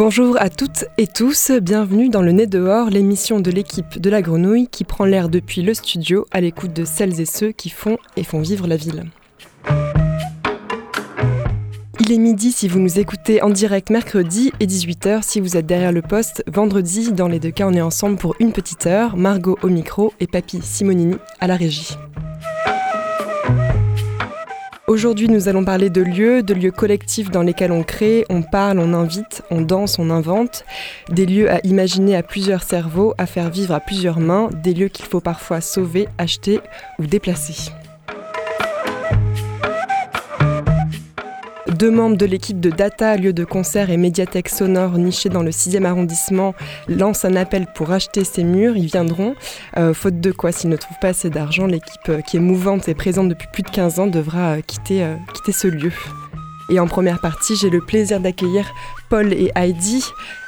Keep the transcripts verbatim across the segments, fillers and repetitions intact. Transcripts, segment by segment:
Bonjour à toutes et tous, bienvenue dans Le Nez Dehors, l'émission de l'équipe de La Grenouille qui prend l'air depuis le studio à l'écoute de celles et ceux qui font et font vivre la ville. Il est midi si vous nous écoutez en direct mercredi et dix-huit heures si vous êtes derrière le poste vendredi. Dans les deux cas, on est ensemble pour une petite heure. Margot au micro et Papy Simonini à la régie. Aujourd'hui, nous allons parler de lieux, de lieux collectifs dans lesquels on crée, on parle, on invite, on danse, on invente. Des lieux à imaginer à plusieurs cerveaux, à faire vivre à plusieurs mains. Des lieux qu'il faut parfois sauver, acheter ou déplacer. Deux membres de l'équipe de DATA, lieu de concert et médiathèque sonore nichée dans le sixième arrondissement, lancent un appel pour acheter ces murs. Ils viendront, euh, faute de quoi, s'ils ne trouvent pas assez d'argent, l'équipe euh, qui est mouvante et présente depuis plus de quinze ans devra euh, quitter, euh, quitter ce lieu. Et en première partie, j'ai le plaisir d'accueillir Paul et Heidi.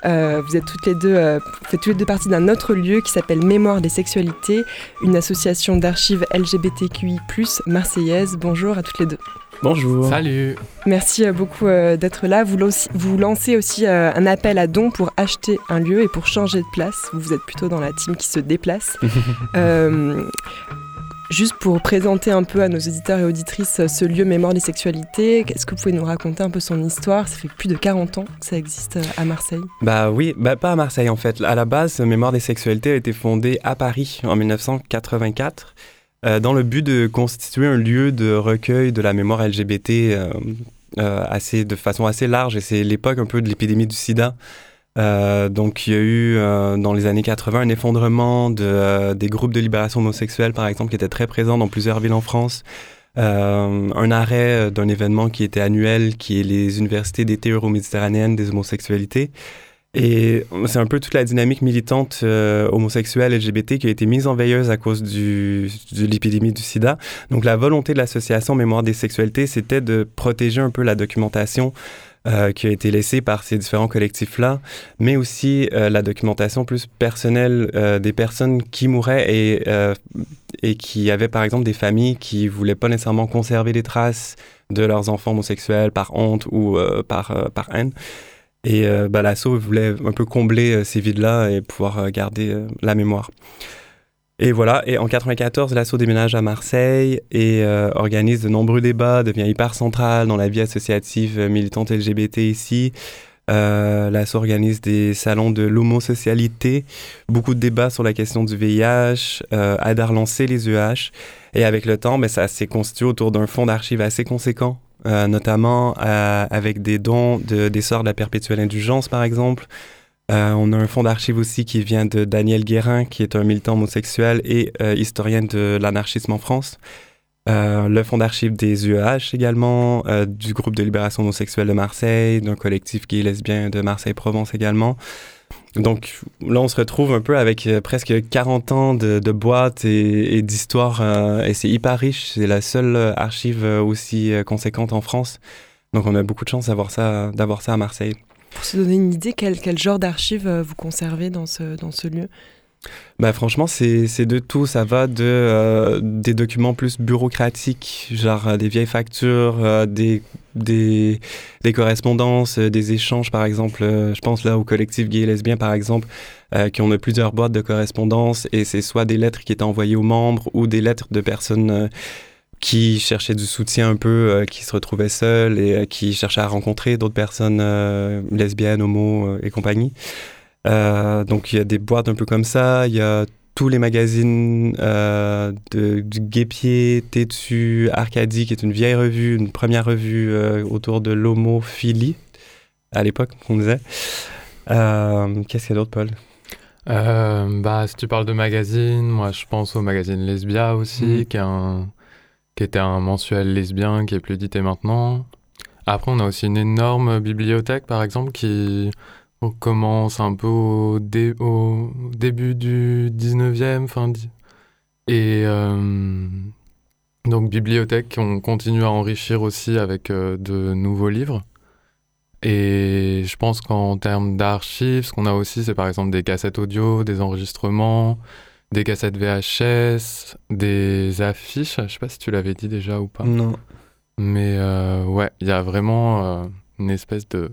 Euh, vous êtes toutes les deux, euh, faites toutes les deux partie d'un autre lieu qui s'appelle Mémoire des sexualités, une association d'archives L G B T Q I plus, marseillaise. Bonjour à toutes les deux. Bonjour. Salut. Merci beaucoup d'être là. Vous lancez aussi un appel à dons pour acheter un lieu et pour changer de place. Vous êtes plutôt dans la team qui se déplace. euh, juste pour présenter un peu à nos auditeurs et auditrices ce lieu Mémoire des sexualités, est-ce que vous pouvez nous raconter un peu son histoire ? Ça fait plus de quarante ans que ça existe à Marseille. Bah oui, bah pas à Marseille en fait. À la base, Mémoire des sexualités a été fondée à Paris en dix-neuf cent quatre-vingt-quatre. Euh, dans le but de constituer un lieu de recueil de la mémoire L G B T euh, euh, assez, de façon assez large, et c'est l'époque un peu de l'épidémie du sida. Euh, donc il y a eu euh, dans les années quatre-vingts un effondrement de, euh, des groupes de libération homosexuelle par exemple, qui étaient très présents dans plusieurs villes en France. Euh, un arrêt d'un événement qui était annuel, qui est les universités d'été euro-méditerranéennes des homosexualités. Et c'est un peu toute la dynamique militante euh, homosexuelle L G B T qui a été mise en veilleuse à cause du, de l'épidémie du sida. Donc la volonté de l'association Mémoire des sexualités, c'était de protéger un peu la documentation euh, qui a été laissée par ces différents collectifs-là, mais aussi euh, la documentation plus personnelle euh, des personnes qui mouraient et, euh, et qui avaient par exemple des familles qui ne voulaient pas nécessairement conserver des traces de leurs enfants homosexuels par honte ou euh, par, euh, par haine. Et euh, bah, l'asso voulait un peu combler euh, ces vides-là et pouvoir euh, garder euh, la mémoire. Et voilà, et en quatre-vingt-quatorze, l'asso déménage à Marseille et euh, organise de nombreux débats, devient hyper centrale dans la vie associative euh, militante L G B T ici. Euh, l'asso organise des salons de l'homosocialité, beaucoup de débats sur la question du V I H, euh, aide à relancer les E H. Et avec le temps, bah, ça s'est constitué autour d'un fonds d'archives assez conséquent. Euh, notamment euh, avec des dons de, des Sœurs de la Perpétuelle Indulgence, par exemple. Euh, on a un fonds d'archives aussi qui vient de Daniel Guérin, qui est un militant homosexuel et euh, historien de l'anarchisme en France. Euh, le fonds d'archives des U E H également, euh, du groupe de libération homosexuelle de Marseille, d'un collectif qui est lesbien de Marseille-Provence également. Donc là, on se retrouve un peu avec euh, presque quarante ans de, de boîtes et, et d'histoires, euh, et c'est hyper riche. C'est la seule euh, archive euh, aussi euh, conséquente en France. Donc on a beaucoup de chance d'avoir ça, d'avoir ça à Marseille. Pour se donner une idée, quel, quel genre d'archives euh, vous conservez dans ce, dans ce lieu ? Bah, franchement, c'est, c'est de tout. Ça va de, euh, des documents plus bureaucratiques, genre euh, des vieilles factures, euh, des... Des, des correspondances, euh, des échanges, par exemple, euh, je pense là au collectif gay et lesbien, par exemple, euh, qui ont plusieurs boîtes de correspondances, et c'est soit des lettres qui étaient envoyées aux membres ou des lettres de personnes euh, qui cherchaient du soutien un peu, euh, qui se retrouvaient seules et euh, qui cherchaient à rencontrer d'autres personnes euh, lesbiennes, homo euh, et compagnie. Euh, donc il y a des boîtes un peu comme ça, il y a tous les magazines euh, de, du Guépier, Têtu, Arcadie, qui est une vieille revue, une première revue euh, autour de l'homophilie, à l'époque, on disait. Euh, qu'est-ce qu'il y a d'autre, Paul ? euh, bah, Si tu parles de magazines, moi je pense au magazine Lesbia aussi, mmh. qui, est un, qui était un mensuel lesbien qui est plus édité maintenant. Après, on a aussi une énorme bibliothèque, par exemple, qui... On commence un peu au, dé- au début du dix-neuvième, fin dix. Et euh, donc, bibliothèque, on continue à enrichir aussi avec euh, de nouveaux livres. Et je pense qu'en termes d'archives, ce qu'on a aussi, c'est par exemple des cassettes audio, des enregistrements, des cassettes V H S, des affiches. Je ne sais pas si tu l'avais dit déjà ou pas. Non. Mais euh, ouais, il y a vraiment euh, une espèce de...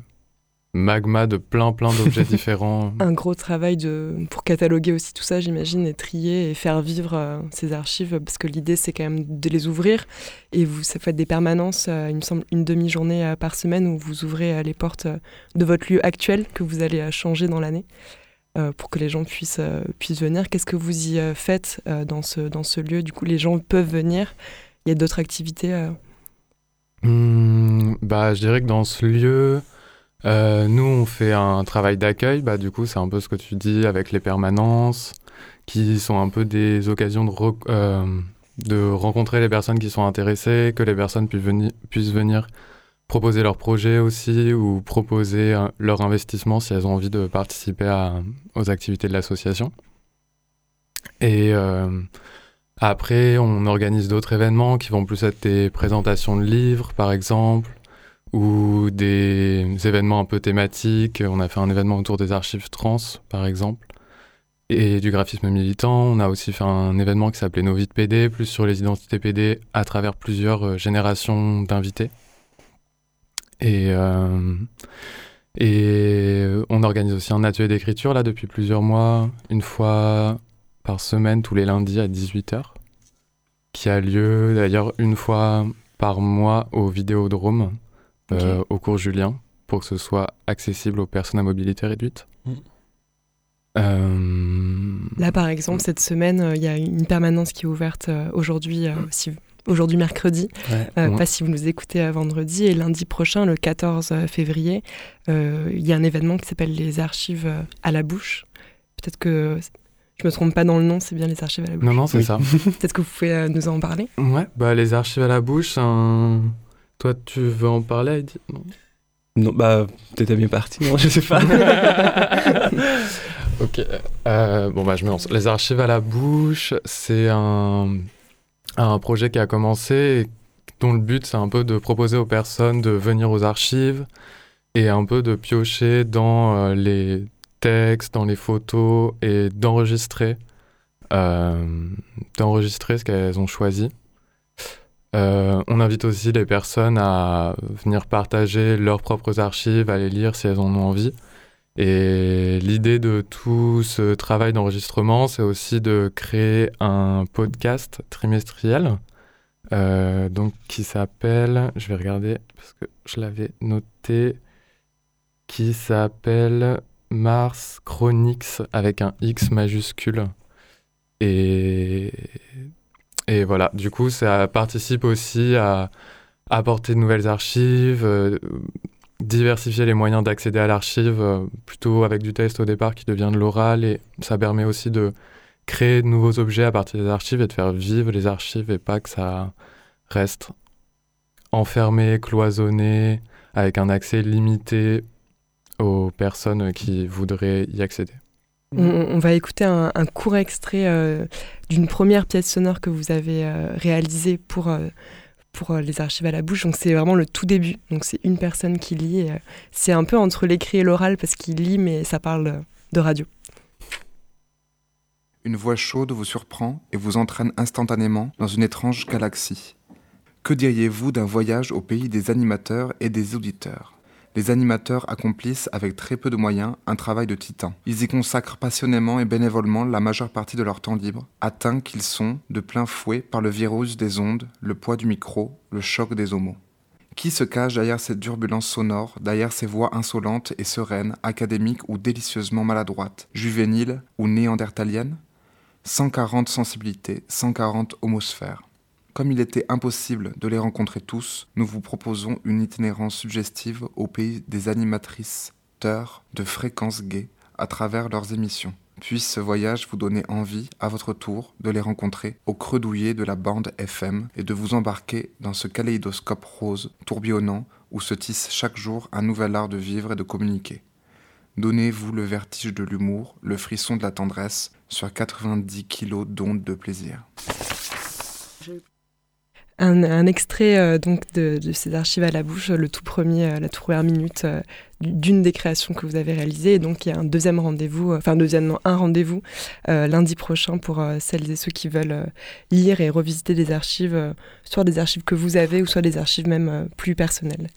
magma de plein plein d'objets différents. Un gros travail de, pour cataloguer aussi tout ça, j'imagine, et trier et faire vivre euh, ces archives, parce que l'idée c'est quand même de les ouvrir, et vous, ça fait des permanences, euh, il me semble une demi-journée euh, par semaine où vous ouvrez euh, les portes euh, de votre lieu actuel que vous allez euh, changer dans l'année euh, pour que les gens puissent, euh, puissent venir. Qu'est-ce que vous y euh, faites euh, dans, ce, dans ce lieu? Du coup, les gens peuvent venir, il y a d'autres activités euh... mmh, bah, je dirais que dans ce lieu... Euh, nous, on fait un travail d'accueil, bah, du coup, c'est un peu ce que tu dis avec les permanences, qui sont un peu des occasions de, re- euh, de rencontrer les personnes qui sont intéressées, que les personnes pu- veni- puissent venir proposer leurs projets aussi, ou proposer euh, leur investissement si elles ont envie de participer à, aux activités de l'association. Et euh, après, on organise d'autres événements qui vont plus être des présentations de livres, par exemple, ou des événements un peu thématiques. On a fait un événement autour des archives trans, par exemple, et du graphisme militant. On a aussi fait un événement qui s'appelait Nos vies de P D, plus sur les identités P D à travers plusieurs générations d'invités. Et, euh, et on organise aussi un atelier d'écriture, là, depuis plusieurs mois, une fois par semaine, tous les lundis à dix-huit heures, qui a lieu d'ailleurs une fois par mois au Vidéodrome. Okay. Euh, au cours Julien, pour que ce soit accessible aux personnes à mobilité réduite. Mmh. Euh... Là, par exemple, cette semaine, il euh, y a une permanence qui est ouverte euh, aujourd'hui, euh, si... aujourd'hui mercredi, ouais, euh, ouais. pas si vous nous écoutez à vendredi, et lundi prochain, le quatorze février, il euh, y a un événement qui s'appelle les archives euh, à la bouche. Peut-être que... Je me trompe pas dans le nom, c'est bien les archives à la bouche. Non, non, c'est oui. ça. Peut-être que vous pouvez euh, nous en parler. Ouais, bah, les archives à la bouche, c'est un... Toi, tu veux en parler, Heidi? Non, non, bah, t'étais bien parti, non, je sais pas. Ok, euh, bon, bah, je me lance. Les archives à la bouche, c'est un, un projet qui a commencé, et dont le but, c'est un peu de proposer aux personnes de venir aux archives et un peu de piocher dans euh, les textes, dans les photos, et d'enregistrer, euh, d'enregistrer ce qu'elles ont choisi. Euh, on invite aussi les personnes à venir partager leurs propres archives, à les lire si elles en ont envie. Et l'idée de tout ce travail d'enregistrement, c'est aussi de créer un podcast trimestriel, euh, donc qui s'appelle, je vais regarder parce que je l'avais noté, qui s'appelle Mars Chronix avec un X majuscule. Et... Et voilà, du coup, ça participe aussi à apporter de nouvelles archives, euh, diversifier les moyens d'accéder à l'archive, euh, plutôt avec du texte au départ qui devient de l'oral, et ça permet aussi de créer de nouveaux objets à partir des archives et de faire vivre les archives, et pas que ça reste enfermé, cloisonné, avec un accès limité aux personnes qui voudraient y accéder. On, on va écouter un, un court extrait euh, d'une première pièce sonore que vous avez euh, réalisée pour, euh, pour euh, les archives à la bouche. Donc c'est vraiment le tout début. Donc c'est une personne qui lit. Et, euh, c'est un peu entre l'écrit et l'oral parce qu'il lit, mais ça parle euh, de radio. Une voix chaude vous surprend et vous entraîne instantanément dans une étrange galaxie. Que diriez-vous d'un voyage au pays des animateurs et des auditeurs ? Les animateurs accomplissent avec très peu de moyens un travail de titan. Ils y consacrent passionnément et bénévolement la majeure partie de leur temps libre, atteints qu'ils sont de plein fouet par le virus des ondes, le poids du micro, le choc des homos. Qui se cache derrière cette turbulence sonore, derrière ces voix insolentes et sereines, académiques ou délicieusement maladroites, juvéniles ou néandertaliennes ? cent quarante sensibilités, cent quarante homosphères. Comme il était impossible de les rencontrer tous, nous vous proposons une itinérance suggestive au pays des animatrices teurs de fréquences gays à travers leurs émissions. Puisse ce voyage vous donner envie, à votre tour, de les rencontrer au credouillet de la bande F M et de vous embarquer dans ce kaléidoscope rose, tourbillonnant, où se tisse chaque jour un nouvel art de vivre et de communiquer. Donnez-vous le vertige de l'humour, le frisson de la tendresse, sur quatre-vingt-dix kilos d'ondes de plaisir. Un, un extrait euh, donc de, de ces archives à la bouche, le tout premier, euh, la toute première minute euh, d'une des créations que vous avez réalisées. Et donc il y a un deuxième rendez-vous, enfin euh, deuxièmement un rendez-vous euh, lundi prochain pour euh, celles et ceux qui veulent euh, lire et revisiter des archives, euh, soit des archives que vous avez ou soit des archives même euh, plus personnelles.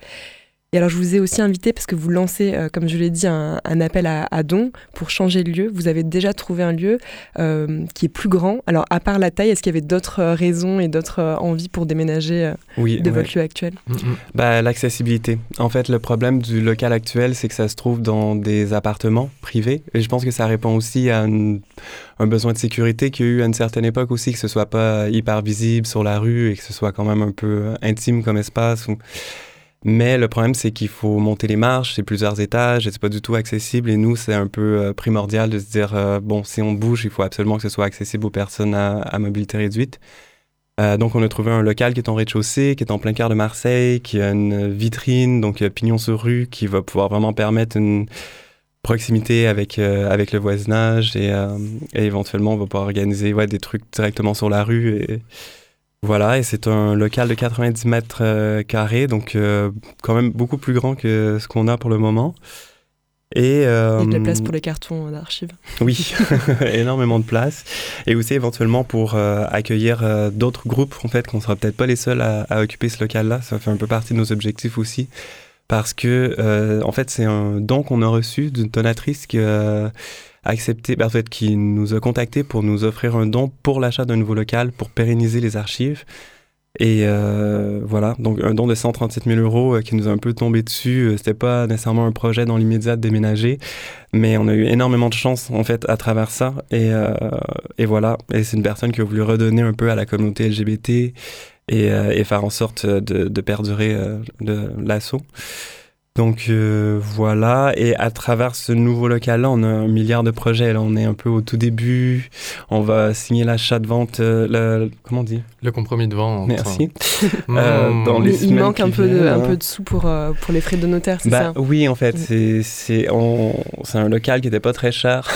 Et alors, je vous ai aussi invité, parce que vous lancez, euh, comme je l'ai dit, un, un appel à, à dons pour changer de lieu. Vous avez déjà trouvé un lieu euh, qui est plus grand. Alors, à part la taille, est-ce qu'il y avait d'autres euh, raisons et d'autres euh, envies pour déménager euh, oui, de ouais. votre lieu actuel? Mm-hmm. Bah, l'accessibilité. En fait, le problème du local actuel, c'est que ça se trouve dans des appartements privés. Et je pense que ça répond aussi à une, un besoin de sécurité qu'il y a eu à une certaine époque aussi, que ce soit pas hyper visible sur la rue et que ce soit quand même un peu intime comme espace. Ou... Mais le problème, c'est qu'il faut monter les marches, c'est plusieurs étages, et c'est pas du tout accessible. Et nous, c'est un peu euh, primordial de se dire, euh, bon, si on bouge, il faut absolument que ce soit accessible aux personnes à, à mobilité réduite. Euh, donc, on a trouvé un local qui est en rez-de-chaussée, qui est en plein cœur de Marseille, qui a une vitrine, donc pignon sur rue, qui va pouvoir vraiment permettre une proximité avec, euh, avec le voisinage. Et, euh, et éventuellement, on va pouvoir organiser ouais, des trucs directement sur la rue et... Voilà, et c'est un local de quatre-vingt-dix mètres carrés, donc euh, quand même beaucoup plus grand que ce qu'on a pour le moment. Et, euh, et de la place pour les cartons d'archives. Oui, énormément de place. Et aussi éventuellement pour euh, accueillir euh, d'autres groupes, en fait, qu'on ne sera peut-être pas les seuls à, à occuper ce local-là. Ça fait un peu partie de nos objectifs aussi, parce que, euh, en fait, c'est un don qu'on a reçu d'une donatrice qui... Euh, accepté, en fait, qui nous a contactés pour nous offrir un don pour l'achat d'un nouveau local pour pérenniser les archives. Et euh, voilà, donc un don de cent trente-sept mille euros qui nous a un peu tombé dessus. C'était pas nécessairement un projet dans l'immédiat de déménager, mais on a eu énormément de chance, en fait, à travers ça. Et, euh, et voilà, et c'est une personne qui a voulu redonner un peu à la communauté L G B T et, euh, et faire en sorte de, de perdurer euh, de l'assaut. Donc euh, voilà, et à travers ce nouveau local-là, on a un milliard de projets. Là, on est un peu au tout début. On va signer l'achat de vente, euh, le, comment on dit ? Le compromis de vente. Merci. euh, dans les il manque un peu, de, un peu de sous pour, euh, pour les frais de notaire, c'est bah, ça ? Oui, en fait, c'est, c'est, on, c'est un local qui n'était pas très cher.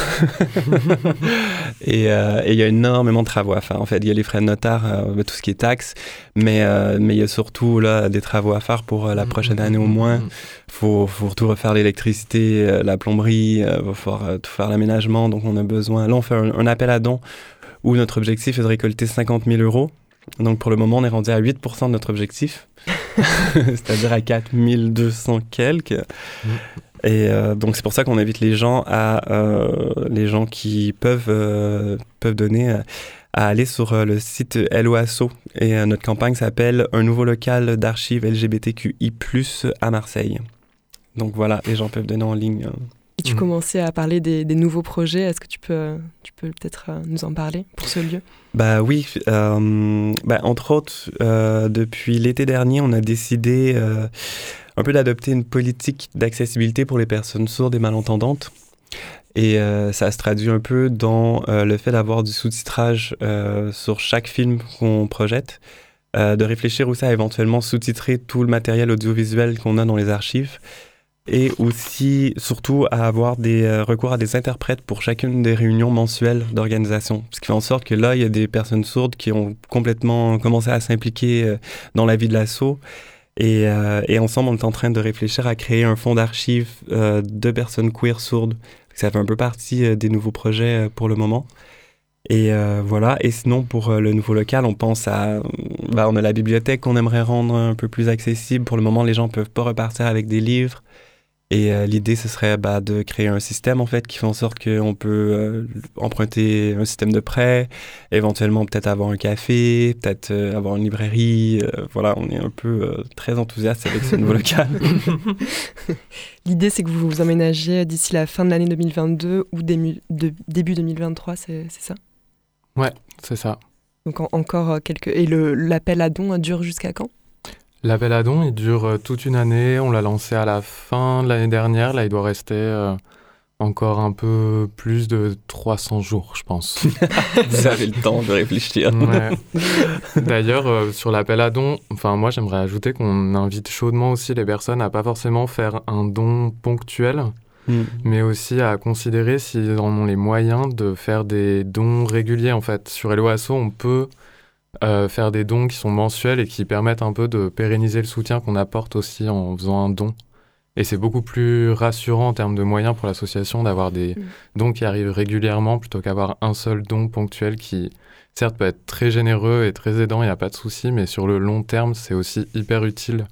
Et il euh, y a énormément de travaux à faire. En fait, il y a les frais de notaire, euh, tout ce qui est taxes, mais euh, mais il y a surtout là, des travaux à faire pour euh, la prochaine année au moins. Il faut, faut tout refaire, l'électricité, euh, la plomberie, il euh, va falloir euh, tout faire l'aménagement, donc on a besoin... Là, on fait un, un appel à dons où notre objectif est de récolter cinquante mille euros. Donc, pour le moment, on est rendu à huit pour cent de notre objectif, c'est-à-dire à quatre mille deux cents quelques. Et euh, donc, c'est pour ça qu'on invite les gens, à, euh, les gens qui peuvent, euh, peuvent donner... Euh, à aller sur le site Hello Asso. Et euh, notre campagne s'appelle « Un nouveau local d'archives L G B T Q I plus, à Marseille ». Donc voilà, les gens peuvent donner en ligne. Hein. Et tu mmh. commençais à parler des, des nouveaux projets. Est-ce que tu peux, tu peux peut-être nous en parler pour ce lieu ? Bah oui. Euh, bah, entre autres, euh, depuis l'été dernier, on a décidé euh, un peu d'adopter une politique d'accessibilité pour les personnes sourdes et malentendantes. Et euh, ça se traduit un peu dans euh, le fait d'avoir du sous-titrage euh, sur chaque film qu'on projette, euh, de réfléchir aussi à éventuellement sous-titrer tout le matériel audiovisuel qu'on a dans les archives, et aussi, surtout, à avoir des euh, recours à des interprètes pour chacune des réunions mensuelles d'organisation. Ce qui fait en sorte que là, il y a des personnes sourdes qui ont complètement commencé à s'impliquer euh, dans la vie de l'asso. Et, euh, et ensemble, on est en train de réfléchir à créer un fonds d'archives euh, de personnes queer sourdes. Ça fait un peu partie euh, des nouveaux projets euh, pour le moment. Et euh, voilà. Et sinon, pour euh, le nouveau local, on pense à... Bah, on a la bibliothèque qu'on aimerait rendre un peu plus accessible. Pour le moment, les gens ne peuvent pas repartir avec des livres. Et euh, l'idée, ce serait bah, de créer un système, en fait, qui fait en sorte qu'on peut euh, emprunter un système de prêt, éventuellement peut-être avoir un café, peut-être euh, avoir une librairie. Euh, voilà, on est un peu euh, très enthousiaste avec ce nouveau local. L'idée, c'est que vous vous emménagiez d'ici la fin de l'année deux mille vingt-deux ou dému- de, début deux mille vingt-trois, c'est, c'est ça ? Ouais, c'est ça. Donc en, encore quelques... Et le, l'appel à dons dure jusqu'à quand ? L'appel à don, il dure toute une année. On l'a lancé à la fin de l'année dernière. Là, il doit rester euh, encore un peu plus de trois cents jours, je pense. Vous avez le temps de réfléchir. Ouais. D'ailleurs, euh, sur l'appel à don, enfin, moi, j'aimerais ajouter qu'on invite chaudement aussi les personnes à pas forcément faire un don ponctuel, mmh. mais aussi à considérer s'ils en ont les moyens de faire des dons réguliers, en fait. Sur Hello Asso, on peut... Euh, faire des dons qui sont mensuels et qui permettent un peu de pérenniser le soutien qu'on apporte aussi en faisant un don. Et c'est beaucoup plus rassurant en termes de moyens pour l'association d'avoir des mmh. dons qui arrivent régulièrement plutôt qu'avoir un seul don ponctuel qui, certes, peut être très généreux et très aidant, il n'y a pas de souci, mais sur le long terme, c'est aussi hyper utile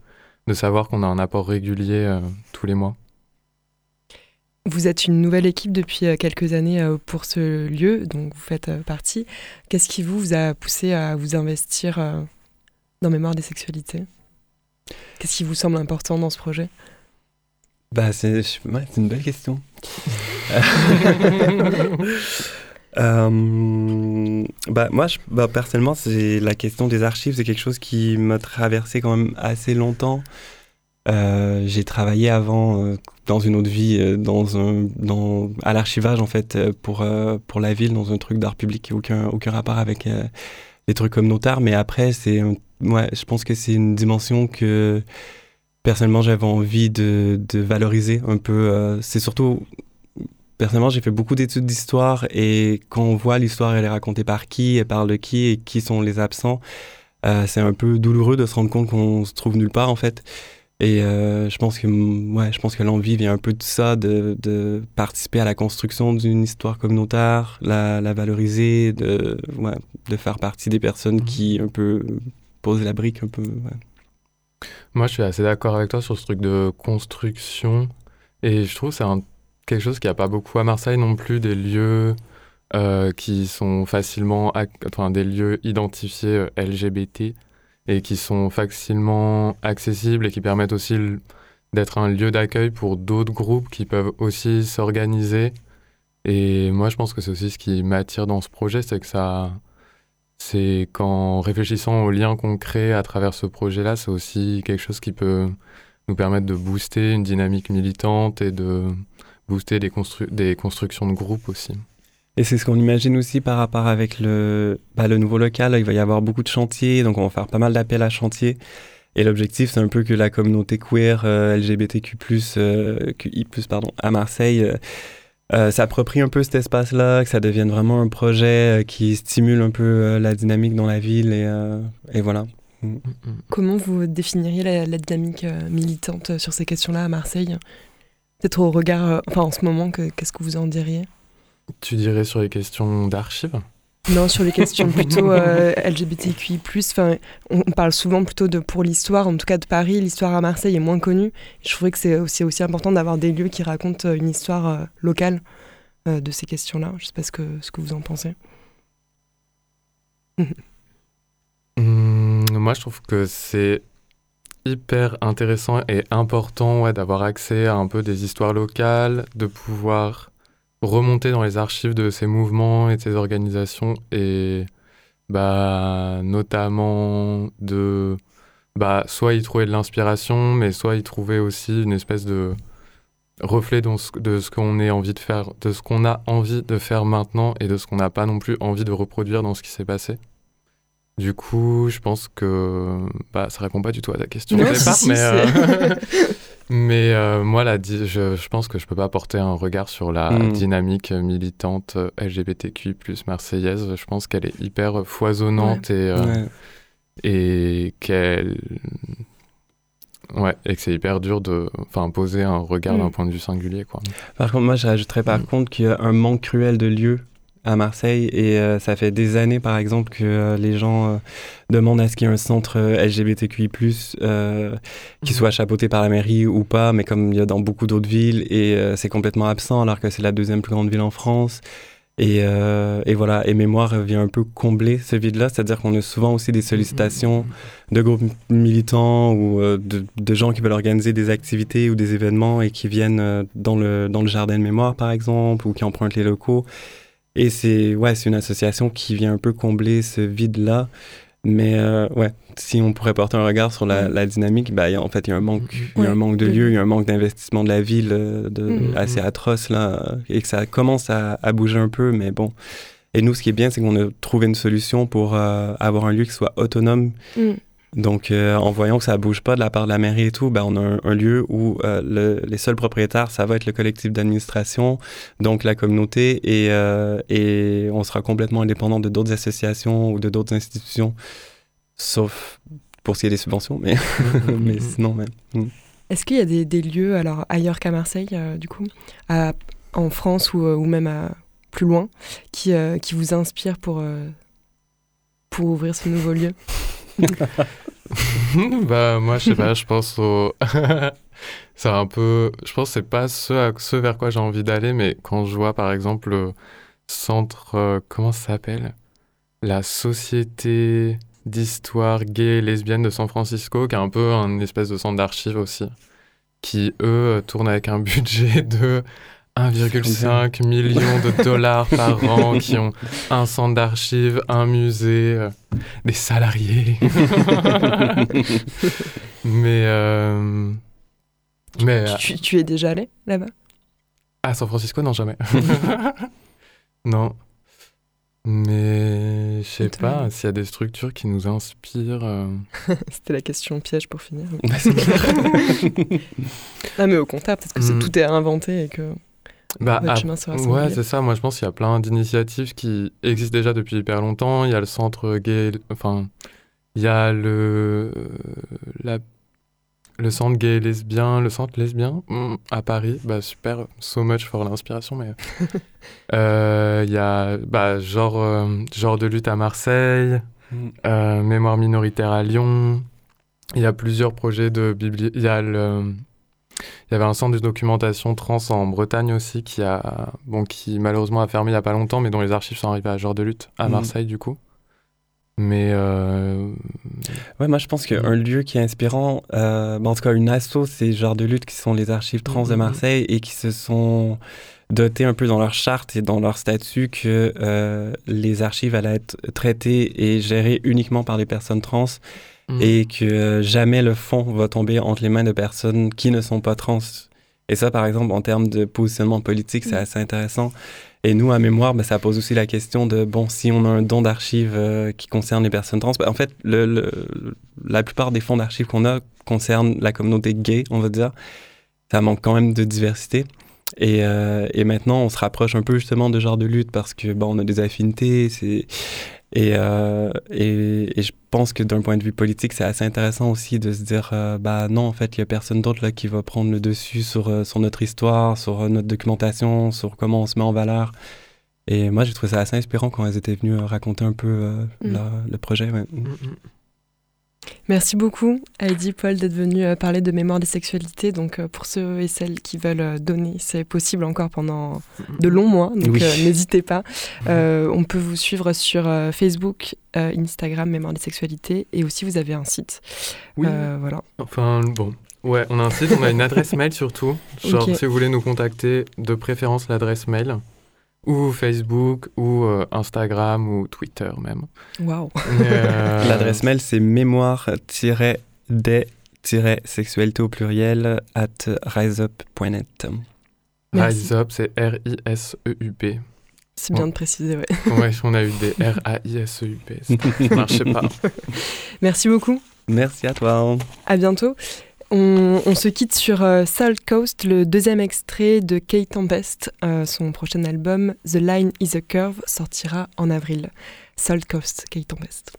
de savoir qu'on a un apport régulier euh, tous les mois. Vous êtes une nouvelle équipe depuis quelques années pour ce lieu, donc vous faites partie. Qu'est-ce qui vous, vous a poussé à vous investir dans Mémoire des sexualités ? Qu'est-ce qui vous semble important dans ce projet ? Bah, c'est, ouais, c'est une belle question. euh, bah, moi, je, bah, personnellement, c'est la question des archives, c'est quelque chose qui m'a traversé quand même assez longtemps. Euh, j'ai travaillé avant euh, dans une autre vie euh, dans un, dans, à l'archivage en fait euh, pour, euh, pour la ville dans un truc d'art public qui n'a aucun, aucun rapport avec euh, les trucs communautaires, mais après c'est, euh, ouais, je pense que c'est une dimension que personnellement j'avais envie de, de valoriser un peu. Euh, c'est surtout, personnellement j'ai fait beaucoup d'études d'histoire et quand on voit l'histoire elle est racontée par qui et par le qui et qui sont les absents, euh, c'est un peu douloureux de se rendre compte qu'on se trouve nulle part en fait. Et euh, je pense que, ouais, je pense que l'envie vient un peu de ça, de, de participer à la construction d'une histoire communautaire, la, la valoriser, de, ouais, de faire partie des personnes mmh. qui un peu posent la brique un peu. Ouais. Moi, je suis assez d'accord avec toi sur ce truc de construction. Et je trouve que c'est un, quelque chose qu'il n'y a pas beaucoup à Marseille non plus, des lieux euh, qui sont facilement, enfin, des lieux identifiés L G B T. Et qui sont facilement accessibles et qui permettent aussi l- d'être un lieu d'accueil pour d'autres groupes qui peuvent aussi s'organiser. Et moi, je pense que c'est aussi ce qui m'attire dans ce projet, c'est que ça, c'est qu'en réfléchissant aux liens qu'on crée à travers ce projet-là, c'est aussi quelque chose qui peut nous permettre de booster une dynamique militante et de booster des, constru- des constructions de groupes aussi. Et c'est ce qu'on imagine aussi par rapport avec le, bah, le nouveau local. Là, il va y avoir beaucoup de chantiers, donc on va faire pas mal d'appels à chantiers. Et l'objectif, c'est un peu que la communauté queer, euh, L G B T Q plus, euh, Q I plus, pardon, à Marseille, euh, euh, s'approprie un peu cet espace-là, que ça devienne vraiment un projet euh, qui stimule un peu euh, la dynamique dans la ville. Et, euh, et voilà. Comment vous définiriez la, la dynamique euh, militante sur ces questions-là à Marseille ? Peut-être au regard, euh, enfin en ce moment, que, qu'est-ce que vous en diriez ? Tu dirais sur les questions d'archives ? Non, sur les questions plutôt euh, L G B T Q I plus, on, on parle souvent plutôt de pour l'histoire, en tout cas de Paris, l'histoire à Marseille est moins connue. Je trouvais que c'est aussi, aussi important d'avoir des lieux qui racontent une histoire euh, locale euh, de ces questions-là. Je ne sais pas ce que, ce que vous en pensez. mmh, moi, je trouve que c'est hyper intéressant et important ouais, d'avoir accès à un peu des histoires locales, de pouvoir remonter dans les archives de ces mouvements et de ces organisations et bah, notamment de bah, soit y trouver de l'inspiration, mais soit y trouver aussi une espèce de reflet de ce, de ce qu'on a envie de faire, de ce qu'on a envie de faire maintenant et de ce qu'on n'a pas non plus envie de reproduire dans ce qui s'est passé. Du coup, je pense que bah, ça répond pas du tout à ta question au départ, si, mais, euh... mais euh, moi, la di- je, je pense que je peux pas porter un regard sur la mmh. dynamique militante L G B T Q I plus, marseillaise. Je pense qu'elle est hyper foisonnante ouais. et, euh, ouais. et, qu'elle... Ouais, et que c'est hyper dur de poser un regard mmh. d'un point de vue singulier. Quoi. Par contre, moi, je rajouterais par mmh. contre qu'il y a un manque cruel de lieux à Marseille et euh, ça fait des années par exemple que euh, les gens euh, demandent à ce qu'il y ait un centre euh, L G B T Q I plus, euh, qui soit chapeauté par la mairie ou pas, mais comme il y a dans beaucoup d'autres villes et euh, c'est complètement absent alors que c'est la deuxième plus grande ville en France et, euh, et voilà, et Mémoire vient un peu combler ce vide-là, c'est-à-dire qu'on a souvent aussi des sollicitations de groupes militants ou euh, de, de gens qui veulent organiser des activités ou des événements et qui viennent euh, dans, le, dans le jardin de Mémoire par exemple ou qui empruntent les locaux. Et c'est, ouais, c'est une association qui vient un peu combler ce vide-là. Mais euh, ouais, si on pourrait porter un regard sur la, mmh. la dynamique, bah, y a, en fait, il y a un manque, ouais. y a un manque de lieux, il y a un manque d'investissement de la ville de, mmh. assez atroce, là, et que ça commence à, à bouger un peu. Mais bon. Et nous, ce qui est bien, c'est qu'on a trouvé une solution pour euh, avoir un lieu qui soit autonome. Mmh. Donc, euh, en voyant que ça ne bouge pas de la part de la mairie et tout, ben, on a un, un lieu où euh, le, les seuls propriétaires, ça va être le collectif d'administration, donc la communauté, et, euh, et on sera complètement indépendant de d'autres associations ou de d'autres institutions, sauf pour ce qui est des subventions, mais, mais sinon même. Mm. Est-ce qu'il y a des, des lieux, alors ailleurs qu'à Marseille, euh, du coup, à, en France ou, ou même à, plus loin, qui, euh, qui vous inspirent pour, euh, pour ouvrir ce nouveau lieu ? Bah, moi, je sais pas, je pense au... c'est un peu... Je pense que c'est pas ce, à... ce vers quoi j'ai envie d'aller, mais quand je vois, par exemple, le centre... Euh, comment ça s'appelle ? La Société d'Histoire Gay et Lesbienne de San Francisco, qui est un peu un espèce de centre d'archives aussi, qui, eux, tournent avec un budget de... un virgule cinq million de dollars par an, qui ont un centre d'archives, un musée, euh, des salariés. mais euh, mais tu, tu, tu es déjà allé là-bas ? À San Francisco, non, jamais. Non. Mais je sais pas s'il y a des structures qui nous inspirent. Euh... C'était la question piège pour finir. Bah, c'est clair. Ah, mais au contraire, peut-être que mm. c'est, tout est réinventé et que... Bah, à... ouais, c'est ça. Moi, je pense qu'il y a plein d'initiatives qui existent déjà depuis hyper longtemps. Il y a le centre gay, enfin, il y a le la... le centre gay et lesbien, le centre lesbien mm, à Paris. Bah super, so much for l'inspiration. Mais euh, il y a bah genre euh, Georges de Lutte à Marseille, mm. euh, Mémoire minoritaire à Lyon. Il y a plusieurs projets de bibliothèque. Il y a le Il y avait un centre de documentation trans en Bretagne aussi qui, a, bon, qui malheureusement a fermé il n'y a pas longtemps, mais dont les archives sont arrivées à Georges de Lutte, à Marseille mmh. du coup. Mais... Euh... Ouais, moi je pense qu'un mmh. lieu qui est inspirant, euh, en tout cas une asso, c'est Georges de Lutte qui sont les archives trans mmh. de Marseille et qui se sont dotés un peu dans leur charte et dans leur statut que euh, les archives allaient être traitées et gérées uniquement par les personnes trans. Et que jamais le fond va tomber entre les mains de personnes qui ne sont pas trans. Et ça, par exemple, en termes de positionnement politique, c'est assez intéressant. Et nous, à Mémoire, ben, ça pose aussi la question de, bon, si on a un don d'archives euh, qui concerne les personnes trans, ben, en fait, le, le, la plupart des fonds d'archives qu'on a concernent la communauté gay, on va dire. Ça manque quand même de diversité. Et, euh, et maintenant, on se rapproche un peu justement de genre de lutte parce que, bon, on a des affinités, c'est... Et, euh, et, et je pense que d'un point de vue politique, c'est assez intéressant aussi de se dire euh, bah non, en fait, il n'y a personne d'autre là, qui va prendre le dessus sur, euh, sur notre histoire, sur euh, notre documentation, sur comment on se met en valeur. Et moi, j'ai trouvé ça assez inspirant quand elles étaient venues euh, raconter un peu euh, mmh. la, le projet. Ouais. Mmh. Merci beaucoup, Heidi, Paul, d'être venue euh, parler de Mémoire des sexualités. Donc, euh, pour ceux et celles qui veulent euh, donner, c'est possible encore pendant de longs mois. Donc, oui. euh, n'hésitez pas. Euh, on peut vous suivre sur euh, Facebook, euh, Instagram, Mémoire des sexualités. Et aussi, vous avez un site. Oui. Euh, voilà. Enfin, bon. Ouais, on a un site, on a une adresse mail surtout. Genre, okay. Si vous voulez nous contacter, de préférence l'adresse mail. Ou Facebook, ou euh, Instagram, ou Twitter même. Waouh. Euh... L'adresse mail, c'est mémoire-des-sexualités au pluriel at riseup point net. Riseup, c'est R I S E U P. C'est bien on... de préciser, ouais. Ouais, on a eu des R A I S E U P. Ça marchait pas. Merci beaucoup. Merci à toi. À bientôt. On, on se quitte sur euh, Salt Coast, le deuxième extrait de Kate Tempest. Euh, son prochain album, The Line is a Curve, sortira en avril. Salt Coast, Kate Tempest.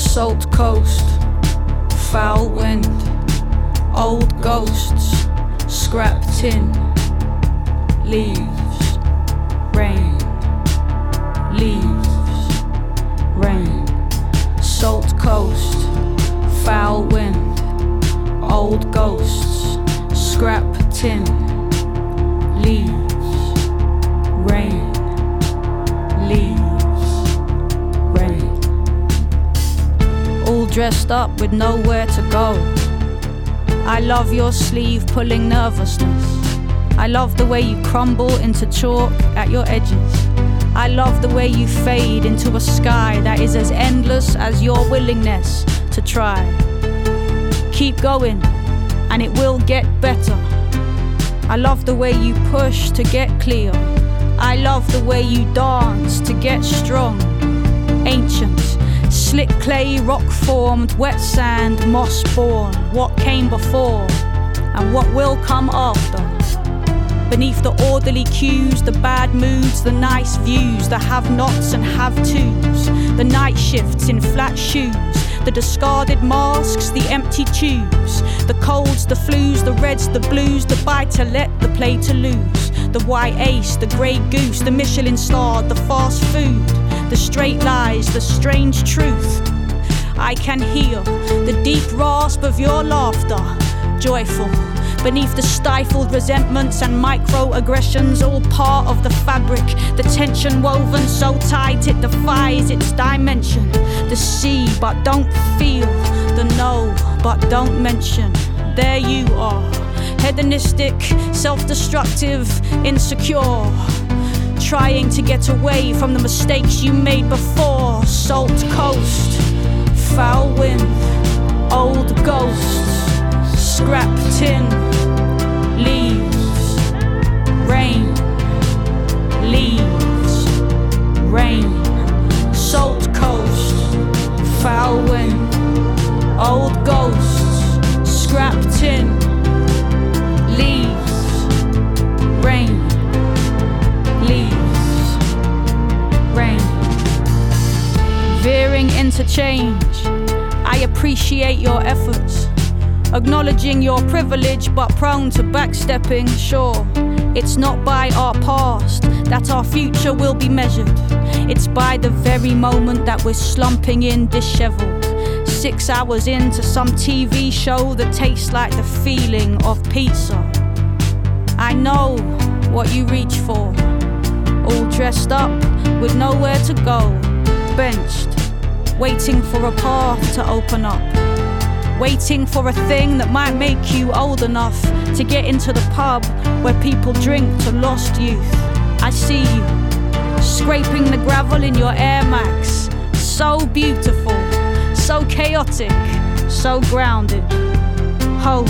Salt coast, foul wind, old ghosts, scrap tin, leaves, rain, leaves, rain. Salt coast, foul wind, old ghosts, scrap tin, leaves, rain, leaves. All dressed up with nowhere to go. I love your sleeve pulling nervousness. I love the way you crumble into chalk at your edges. I love the way you fade into a sky that is as endless as your willingness to try. Keep going and it will get better. I love the way you push to get clear. I love the way you dance to get strong. Ancient Slick clay, rock formed, wet sand, moss born. What came before and what will come after? Beneath the orderly cues, the bad moods, the nice views, the have-nots and have-tos, the night shifts in flat shoes, the discarded masks, the empty tubes, the colds, the flus, the reds, the blues, the buy to let, the play to lose, the white ace, the grey goose, the Michelin star, the fast food, the straight lies, the strange truth. I can hear the deep rasp of your laughter, joyful. Beneath the stifled resentments and microaggressions, all part of the fabric, the tension woven so tight it defies its dimension. The see but don't feel, the know but don't mention. There you are, hedonistic, self-destructive, insecure, trying to get away from the mistakes you made before. Salt Coast, foul wind, old ghosts, scrap tin, leaves, rain, leaves, rain, Salt Coast, foul wind, old ghosts, scrap tin, leaves, rain, leaves, rain, veering interchange. I appreciate your efforts. Acknowledging your privilege but prone to backstepping, sure. It's not by our past that our future will be measured. It's by the very moment that we're slumping in disheveled. Six hours into some T V show that tastes like the feeling of pizza. I know what you reach for. All dressed up with nowhere to go. Benched, waiting for a path to open up. Waiting for a thing that might make you old enough to get into the pub where people drink to lost youth. I see you, scraping the gravel in your Air Max. So beautiful, so chaotic, so grounded. Home,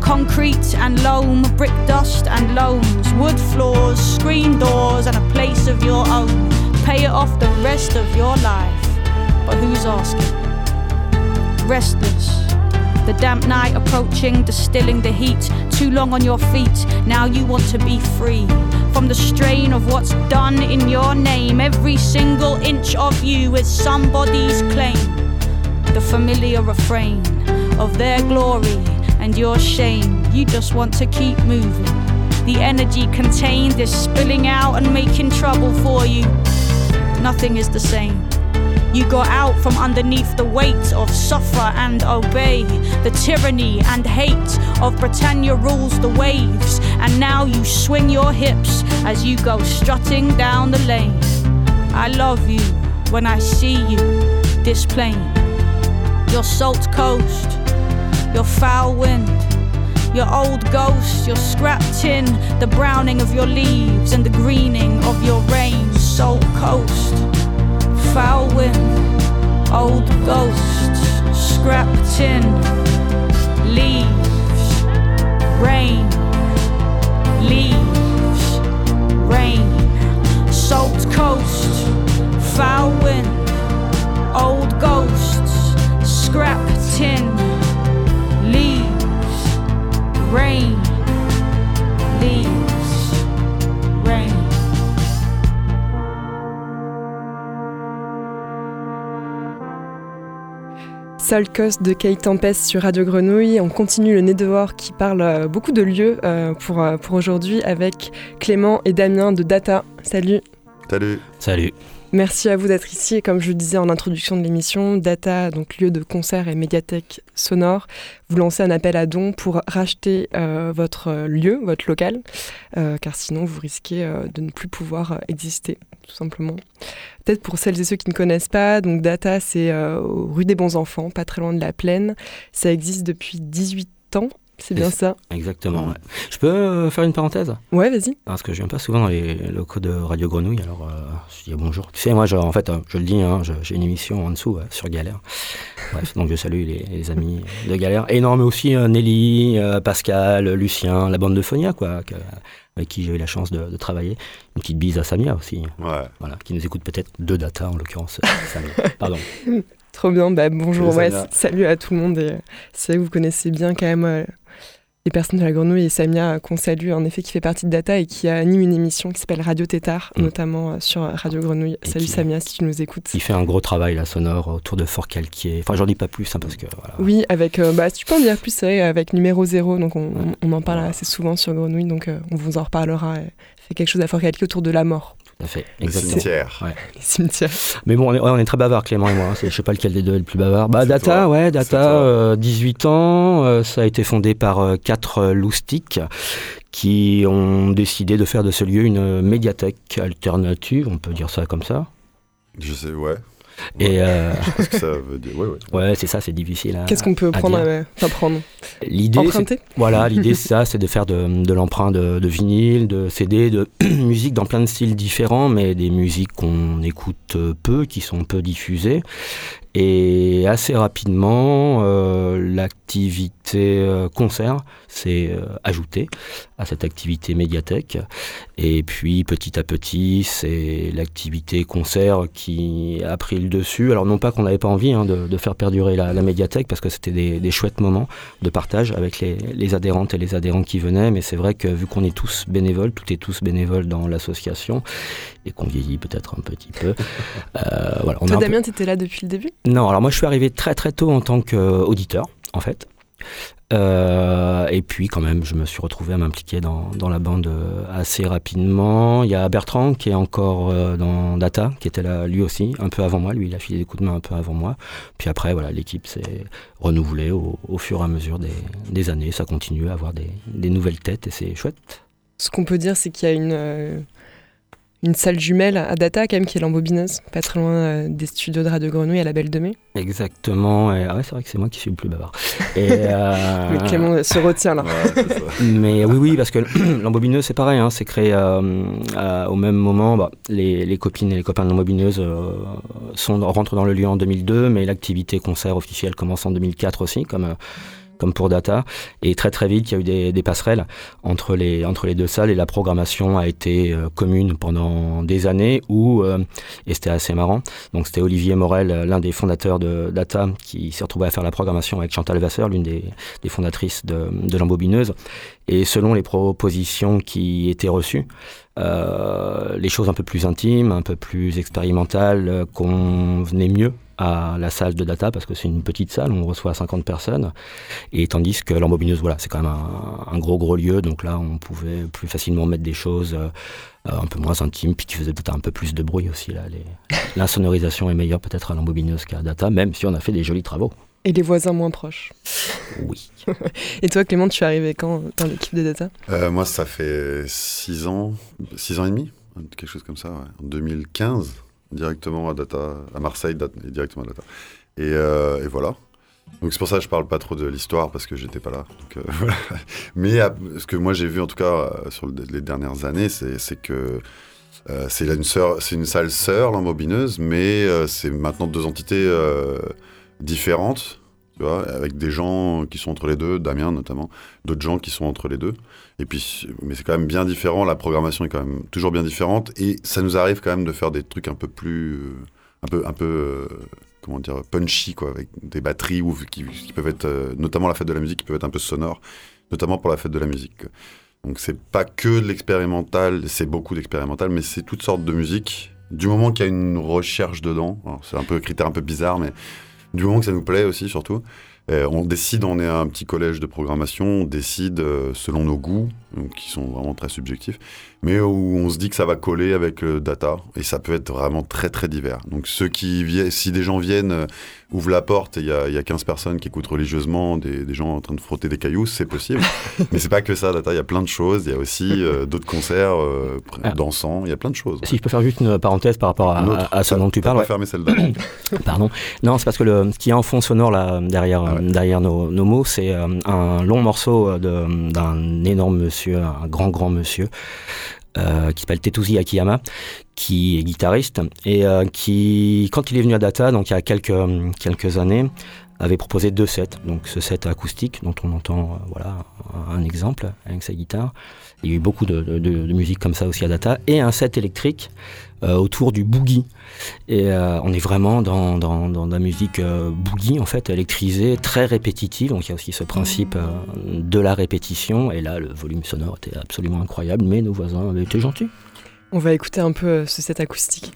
concrete and loam, brick dust and loams, wood floors, screen doors and a place of your own. Pay it off the rest of your life, but who's asking? Restless, the damp night approaching, distilling the heat, too long on your feet, now you want to be free from the strain of what's done in your name. Every single inch of you is somebody's claim, the familiar refrain of their glory and your shame. You just want to keep moving, the energy contained is spilling out and making trouble for you. Nothing is the same. You got out from underneath the weight of suffer and obey, the tyranny and hate of Britannia rules the waves, and now you swing your hips as you go strutting down the lane. I love you when I see you this plain. Your Salt Coast, your foul wind, your old ghosts, your scrap tin, the browning of your leaves and the greening of your rain. Salt Coast, foul wind, old ghosts, scrap tin, leaves, rain, leaves, rain, Salt Coast, foul wind, old ghosts, scrap tin, leaves, rain, leaves, rain. Salt Coast de Kate Tempest sur Radio Grenouille. On continue Le Nez Dehors qui parle beaucoup de lieux pour, pour aujourd'hui avec Clément et Damien de DATA. Salut. Salut. Salut. Merci à vous d'être ici. Et comme je le disais en introduction de l'émission, DATA, donc lieu de concert et médiathèque sonore, vous lancez un appel à dons pour racheter euh, votre lieu, votre local, euh, car sinon vous risquez euh, de ne plus pouvoir exister, tout simplement. Peut-être pour celles et ceux qui ne connaissent pas, donc DATA, c'est euh, rue des Bons Enfants, pas très loin de la Plaine. Ça existe depuis dix-huit ans. C'est bien c'est... ça. Exactement. Ouais. Je peux euh, faire une parenthèse ? Ouais, vas-y. Parce que je viens pas souvent dans les locaux de Radio Grenouille, alors euh, je dis bonjour. Tu sais, moi, je, en fait, euh, je le dis, hein, je, j'ai une émission en dessous, euh, sur Galère. Bref, donc je salue les, les amis de Galère. Et non, mais aussi euh, Nelly, euh, Pascal, Lucien, la bande de Fonia, quoi, que, avec qui j'ai eu la chance de, de travailler. Une petite bise à Samia aussi, ouais. Voilà, qui nous écoute peut-être de Data, en l'occurrence. Samia. Pardon. Trop bien, bah, bonjour, ouais, salut à tout le monde. Et, euh, si vous connaissez bien quand même euh, les personnes de La Grenouille et Samia, qu'on salue, en effet, qui fait partie de Data et qui anime une émission qui s'appelle Radio Tétard, mmh. notamment euh, sur Radio Grenouille. Et salut qui, Samia, si tu nous écoutes. Il fait un gros travail là, sonore autour de Fort Calquier. Enfin, j'en dis pas plus, hein, parce que voilà. Oui, avec, euh, bah, si tu peux en dire plus, c'est vrai, avec numéro zéro, donc on, ouais. on, on en parle ouais. assez souvent sur Grenouille, donc euh, on vous en reparlera. Et fait quelque chose à Fort Calquier autour de la mort. Fait, exactement. Les cimetières. Ouais. Les cimetières. Mais bon, on est, ouais, on est très bavards, Clément et moi. Hein. C'est, je sais pas lequel des deux est le plus bavard. Bah, c'est Data, toi. ouais, Data, euh, dix-huit ans. Euh, ça a été fondé par euh, quatre euh, loustiques qui ont décidé de faire de ce lieu une euh, médiathèque alternative. On peut dire ça comme ça. Je sais, ouais. Et euh... je pense que ça veut dire. Ouais, ouais. ouais, c'est ça, c'est difficile. À, Qu'est-ce qu'on peut prendre, à enfin, prendre l'idée, emprunter. C'est... Voilà, l'idée, c'est ça, c'est de faire de, de l'emprunt de, de vinyle, de C D, de musique dans plein de styles différents, mais des musiques qu'on écoute peu, qui sont peu diffusées. Et assez rapidement, euh, l'activité euh, concert s'est euh, ajoutée à cette activité médiathèque. Et puis, petit à petit, c'est l'activité concert qui a pris le dessus. Alors, non pas qu'on n'avait pas envie hein, de, de faire perdurer la, la médiathèque, parce que c'était des, des chouettes moments de partage avec les, les adhérentes et les adhérents qui venaient. Mais c'est vrai que vu qu'on est tous bénévoles, toutes et tous bénévoles dans l'association, et qu'on vieillit peut-être un petit peu. Euh, voilà, on Toi, a Damien, peu... tu étais là depuis le début ? Non, alors moi je suis arrivé très très tôt en tant qu'auditeur, en fait. Euh, et puis quand même, je me suis retrouvé à m'impliquer dans, dans la bande assez rapidement. Il y a Bertrand qui est encore dans Data, qui était là lui aussi, un peu avant moi. Lui, il a filé des coups de main un peu avant moi. Puis après, voilà, l'équipe s'est renouvelée au, au fur et à mesure des, des années. Ça continue à avoir des, des nouvelles têtes et c'est chouette. Ce qu'on peut dire, c'est qu'il y a une... Euh... une salle jumelle à Data, quand même, qui est l'Embobineuse, pas très loin euh, des studios de Radio Grenouille à la Belle de Mai. Exactement. Et... Ah ouais, c'est vrai que c'est moi qui suis le plus bavard. Et euh... Mais Clément se retient, là. Ouais, mais oui, oui, parce que l'Embobineuse, c'est pareil. Hein, c'est créé euh, euh, au même moment. Bah, les, les copines et les copains de l'Embobineuse euh, sont, rentrent dans le lieu en deux mille deux, mais l'activité concert officielle commence en deux mille quatre aussi, comme... Euh, comme pour Data, et très très vite il y a eu des, des passerelles entre les, entre les deux salles et la programmation a été euh, commune pendant des années où, euh, et c'était assez marrant, donc c'était Olivier Morel, l'un des fondateurs de Data, qui s'est retrouvé à faire la programmation avec Chantal Vasseur, l'une des, des fondatrices de, de l'Embobineuse, et selon les propositions qui étaient reçues, euh, les choses un peu plus intimes, un peu plus expérimentales, euh, convenaient mieux à la salle de Data, parce que c'est une petite salle, on reçoit cinquante personnes, et tandis que l'Embobineuse, voilà, c'est quand même un, un gros gros lieu, donc là on pouvait plus facilement mettre des choses euh, un peu moins intimes, puis qui faisaient peut-être un peu plus de bruit aussi, là, les... l'insonorisation est meilleure peut-être à l'Embobineuse qu'à Data, même si on a fait des jolis travaux. Et les voisins moins proches. Oui. Et toi, Clément, tu es arrivé quand dans l'équipe de Data ? euh, Moi, ça fait six ans, six ans et demi, quelque chose comme ça, ouais. En deux mille quinze directement à Data, à Marseille, date, et directement à Data. Et, euh, et voilà. Donc c'est pour ça que je parle pas trop de l'histoire, parce que j'étais pas là. Donc, euh, voilà. Mais à, ce que moi j'ai vu, en tout cas, sur le, les dernières années, c'est, c'est que euh, c'est, une soeur, c'est une salle sœur, l'Embobineuse, mais euh, c'est maintenant deux entités euh, différentes, tu vois, avec des gens qui sont entre les deux, Damien notamment, d'autres gens qui sont entre les deux. Et puis, mais c'est quand même bien différent, la programmation est quand même toujours bien différente, et ça nous arrive quand même de faire des trucs un peu plus, un peu, un peu, comment dire, punchy, quoi, avec des batteries ou, qui, qui peuvent être, notamment la fête de la musique, qui peuvent être un peu sonores, notamment pour la fête de la musique. Donc c'est pas que de l'expérimental, c'est beaucoup d'expérimental, mais c'est toutes sortes de musiques, du moment qu'il y a une recherche dedans, alors c'est un peu un critère un peu bizarre, mais du moment que ça nous plaît aussi, surtout. Euh, on décide, on est à un petit collège de programmation, on décide euh, selon nos goûts, qui sont vraiment très subjectifs, mais où on se dit que ça va coller avec euh, Data, et ça peut être vraiment très très divers. Donc ceux qui viennent, si des gens viennent, euh, ouvrent la porte, et il y a, y a quinze personnes qui écoutent religieusement, des, des gens en train de frotter des cailloux, c'est possible. Mais c'est pas que ça, Data, il y a plein de choses, il y a aussi euh, d'autres concerts euh, dansants, il y a plein de choses. Si je peux faire juste une parenthèse par rapport à, à, à ce dont tu parles. On va ouais. fermer celle d'avant. Pardon. Non, c'est parce que le, ce qu'il y a en fond sonore là, derrière, ah ouais. derrière nos, nos mots, c'est euh, un long morceau de, d'un énorme monsieur, un grand grand monsieur, euh, qui s'appelle Tetuzi Akiyama, qui est guitariste, et euh, qui, quand il est venu à Data, donc il y a quelques, quelques années, avait proposé deux sets. Donc ce set acoustique, dont on entend euh, voilà, un exemple avec sa guitare. Il y a eu beaucoup de, de, de musique comme ça aussi à Data, et un set électrique euh, autour du boogie. Et euh, on est vraiment dans, dans, dans de la musique euh, boogie, en fait, électrisée, très répétitive. Donc il y a aussi ce principe euh, de la répétition. Et là, le volume sonore était absolument incroyable, mais nos voisins avaient été gentils. On va écouter un peu ce set acoustique.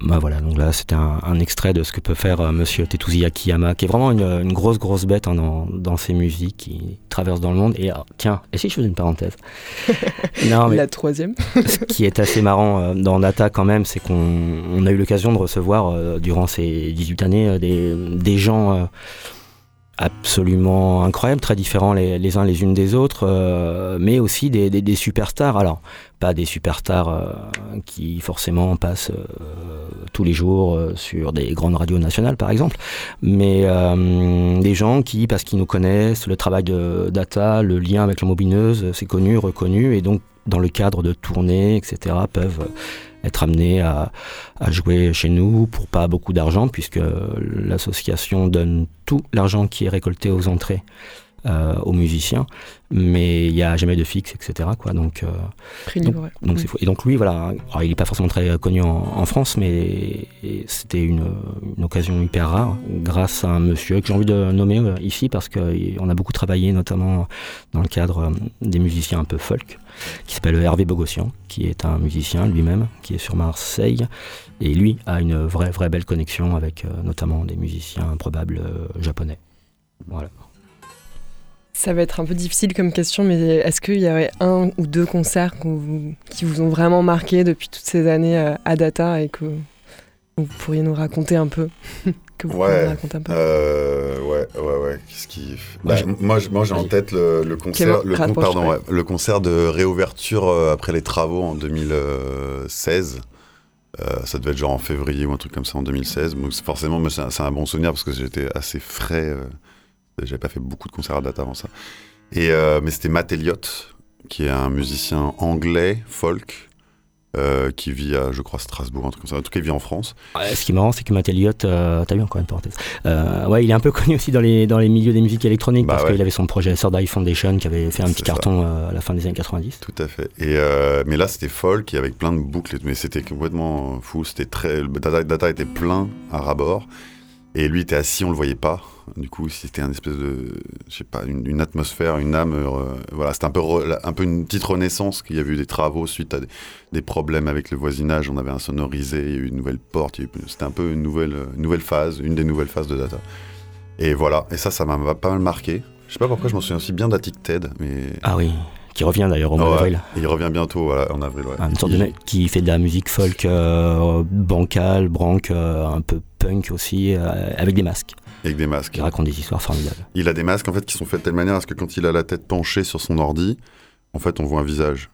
Bah voilà, donc là c'était un, un extrait de ce que peut faire euh, monsieur Tetuzi Akiyama, qui est vraiment une, une grosse grosse bête hein, dans, dans ses musiques, qui traverse dans le monde. Et alors, tiens, et si je faisais une parenthèse non, mais la troisième ce qui est assez marrant euh, dans Data quand même, c'est qu'on on a eu l'occasion de recevoir euh, durant ces dix-huit années euh, des, des gens euh, absolument incroyables, très différents les, les uns les unes des autres, euh, mais aussi des, des, des superstars. Alors, pas des superstars euh, qui forcément passent euh, tous les jours euh, sur des grandes radios nationales, par exemple, mais euh, des gens qui, parce qu'ils nous connaissent, le travail de Data, le lien avec l'embobineuse, c'est connu, reconnu, et donc, dans le cadre de tournées, et cetera, peuvent être amenés à, à jouer chez nous pour pas beaucoup d'argent, puisque l'association donne tout l'argent qui est récolté aux entrées euh, aux musiciens, mais il n'y a jamais de fixe, et cetera, quoi. Donc, euh, Prix donc, libre. Donc mmh. c'est fou. Et donc lui, voilà, alors, il n'est pas forcément très connu en, en France, mais c'était une, une occasion hyper rare, grâce à un monsieur que j'ai envie de nommer euh, ici, parce qu'on a beaucoup travaillé, notamment dans le cadre euh, des musiciens un peu folk, qui s'appelle Hervé Bogossian, qui est un musicien lui-même, qui est sur Marseille, et lui a une vraie, vraie belle connexion avec euh, notamment des musiciens probables euh, japonais. Voilà. Ça va être un peu difficile comme question, mais est-ce qu'il y aurait un ou deux concerts qui vous ont vraiment marqué depuis toutes ces années à Data et que vous pourriez nous raconter un peu que vous ouais, nous raconter un peu euh, ouais, ouais, ouais. Qu'est-ce qui... Bah, ouais. Moi, moi, j'ai en tête le, le concert, le, con, pardon, ouais, le concert de réouverture après les travaux en deux mille seize. Euh, ça devait être genre en février ou un truc comme ça en deux mille seize. Donc forcément, moi, c'est, un, c'est un bon souvenir parce que j'étais assez frais. Euh... J'avais pas fait beaucoup de concerts à Data avant ça. Et, euh, mais c'était Matt Elliott, qui est un musicien anglais, folk, Euh, qui vit à, je crois, Strasbourg, un truc comme ça. En tout cas, il vit en France. Ouais, ce qui est marrant, c'est que Matt Elliott, euh, t'as vu encore une parenthèse. Euh, ouais, il est un peu connu aussi dans les, dans les milieux des musiques électroniques, bah parce ouais. qu'il avait son projet Third Eye Foundation qui avait fait un c'est petit ça. carton euh, à la fin des années quatre-vingt-dix. Tout à fait. Et euh, mais là, c'était folk avec plein de boucles, mais c'était complètement fou. C'était très, Data, Data était plein à rabord. Et lui était assis, on le voyait pas. Du coup, c'était une espèce de, je sais pas, une, une atmosphère, une âme. Euh, voilà, c'était un peu, re, un peu une petite renaissance. Il y a eu des travaux suite à des, des problèmes avec le voisinage. On avait un sonorisé, il y a eu une nouvelle porte. Il y a eu, c'était un peu une nouvelle, une nouvelle phase, une des nouvelles phases de Data. Et voilà. Et ça, ça m'a pas mal marqué. Je sais pas pourquoi je m'en souviens aussi bien d'Attic Ted. Mais... Ah oui. Qui revient d'ailleurs au mois oh ouais. d'avril. Et il revient bientôt, voilà, en avril. Ouais. Un sorte de mec qui fait de la musique folk euh, bancale, branque, euh, un peu punk aussi, euh, avec des masques. Avec des masques. Il raconte des histoires formidables. Il a des masques en fait qui sont faits de telle manière à ce que quand il a la tête penchée sur son ordi, en fait on voit un visage.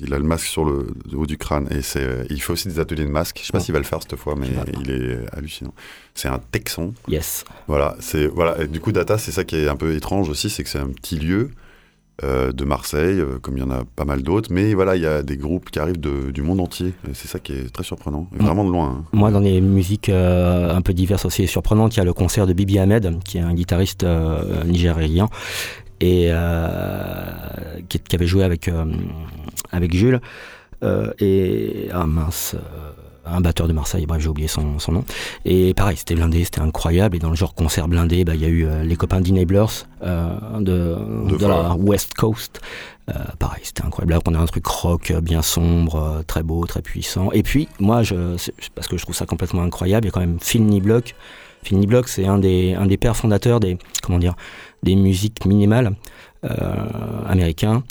Il a le masque sur le, le haut du crâne et c'est, euh, il fait aussi des ateliers de masques. Je sais pas s'il va le faire cette fois, mais il est hallucinant. C'est un Texan. Yes. Voilà, c'est voilà. Et du coup, Data, c'est ça qui est un peu étrange aussi, c'est que c'est un petit lieu. Euh, de Marseille, euh, comme il y en a pas mal d'autres, mais voilà, il y a des groupes qui arrivent de, du monde entier, et c'est ça qui est très surprenant, et vraiment de loin. Hein. Moi, dans les musiques euh, un peu diverses aussi et surprenantes, il y a le concert de Bibi Ahmed, qui est un guitariste euh, nigérien, et euh, qui, qui avait joué avec, euh, avec Jules, euh, et ah mince... Euh, un batteur de Marseille, bref j'ai oublié son, son nom, et pareil c'était blindé, c'était incroyable, et dans le genre concert blindé, il bah, y a eu euh, les copains d'Enablers euh, de, de, de la West Coast, euh, pareil c'était incroyable, là on a un truc rock bien sombre, très beau, très puissant, et puis moi, je, parce que je trouve ça complètement incroyable, il y a quand même Phil Niblock, Phil Niblock c'est un des, un des pères fondateurs des, comment dire, des musiques minimales euh, américains.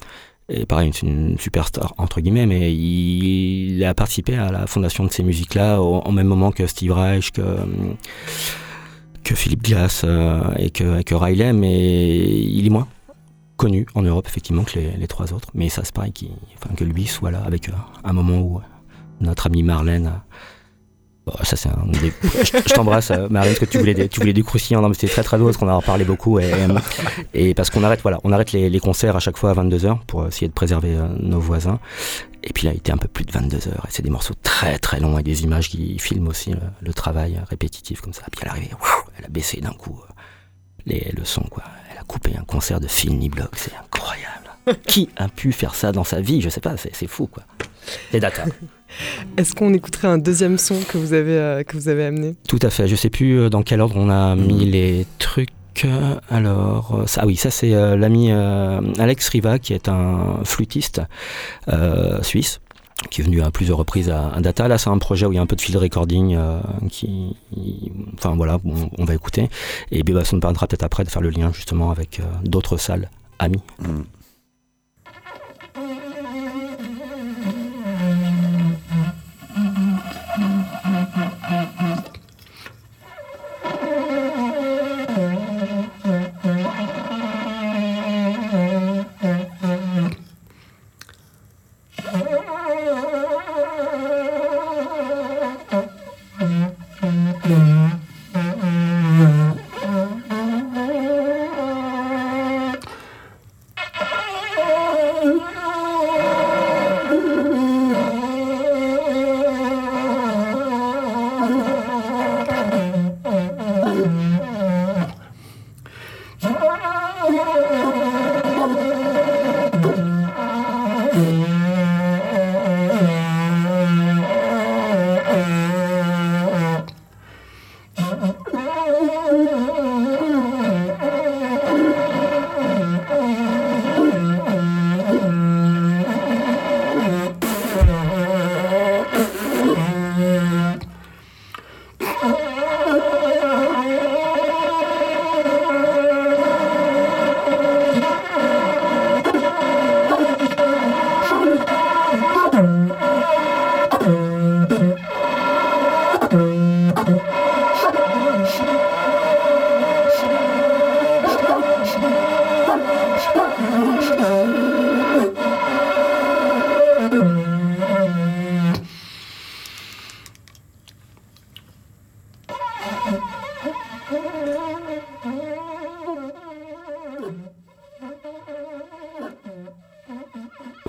Et pareil, c'est une superstar entre guillemets, mais il a participé à la fondation de ces musiques-là au, en même moment que Steve Reich, que, que Philip Glass euh, et, que, et que Riley, mais il est moins connu en Europe effectivement que les, les trois autres. Mais ça c'est pareil, qu'il, enfin, que lui soit là avec euh, un moment où euh, notre amie Marlène... Euh, Bon, ça c'est un des... je t'embrasse Marine, parce que tu voulais des, tu voulais des croustillants. Non mais c'était très très drôle parce qu'on en a parlé beaucoup et, et parce qu'on arrête voilà on arrête les, les concerts à chaque fois à vingt-deux heures pour essayer de préserver nos voisins, et puis là il était un peu plus de vingt-deux heures et c'est des morceaux très très longs avec des images qui filment aussi le, le travail répétitif comme ça, et puis à l'arrivée elle a baissé d'un coup les, le son quoi, elle a coupé un concert de Phil Niblock, c'est incroyable. Qui a pu faire ça dans sa vie, je sais pas, c'est, c'est fou quoi, c'est Data. Est-ce qu'on écouterait un deuxième son que vous avez, euh, que vous avez amené ? Tout à fait, je ne sais plus dans quel ordre on a mis les trucs. Alors, ça, ah oui, ça c'est euh, l'ami euh, Alex Riva qui est un flûtiste euh, suisse qui est venu à plusieurs reprises à, à Data. Là c'est un projet où il y a un peu de field recording euh, qui, y, enfin voilà, on, on va écouter. Et bien bah, ça nous permettra peut-être après de faire le lien justement avec euh, d'autres salles amies. Mm.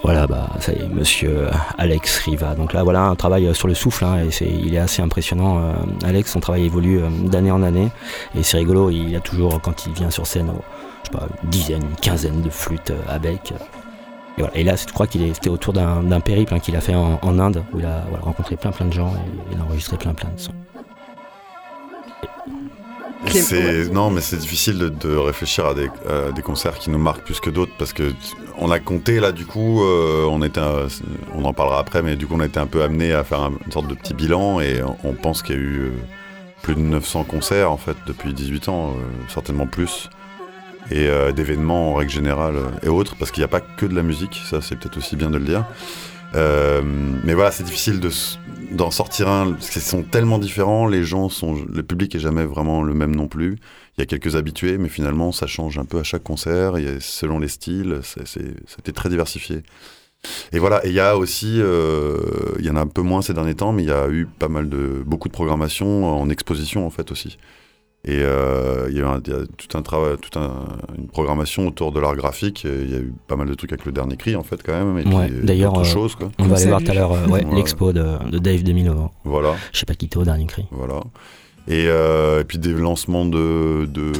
Voilà, bah, ça y est, monsieur Alex Riva. Donc là, voilà, un travail sur le souffle, hein, et c'est, il est assez impressionnant. Euh, Alex, son travail évolue euh, d'année en année, et c'est rigolo, il a toujours, quand il vient sur scène, oh, je sais pas, une dizaine, une quinzaine de flûtes euh, à bec. Euh, et, voilà. Et là, je crois qu'il est, c'était autour d'un, d'un périple hein, qu'il a fait en, en Inde, où il a voilà, rencontré plein plein de gens, et il a enregistré plein plein de sons. C'est, non mais c'est difficile de, de réfléchir à des, à des concerts qui nous marquent plus que d'autres parce que on a compté là du coup euh, on était un, on en parlera après mais du coup on a été un peu amené à faire un, une sorte de petit bilan et on pense qu'il y a eu euh, plus de neuf cents concerts en fait depuis dix-huit ans euh, certainement plus et euh, d'événements en règle générale euh, et autres parce qu'il n'y a pas que de la musique, ça c'est peut-être aussi bien de le dire. Euh, mais voilà, c'est difficile de, d'en sortir un parce qu'ils sont tellement différents. Les gens sont, le public est jamais vraiment le même non plus. Il y a quelques habitués, mais finalement, ça change un peu à chaque concert. Il y a, selon les styles, c'est, c'est, c'était très diversifié. Et voilà. Et il y a aussi, euh, il y en a un peu moins ces derniers temps, mais il y a eu pas mal de beaucoup de programmation en exposition en fait aussi. Et euh, il y a eu un, il y a tout un travail, toute un, une programmation autour de l'art graphique. Il y a eu pas mal de trucs avec le dernier cri en fait quand même. Et ouais, puis, d'ailleurs, d'autres euh, choses, quoi. On va aller voir tout à l'heure euh, ouais, voilà. L'expo de, de Dave deux mille neuf. Voilà. Je sais pas qui était au dernier cri. Voilà. Et, euh, et puis des lancements de, de,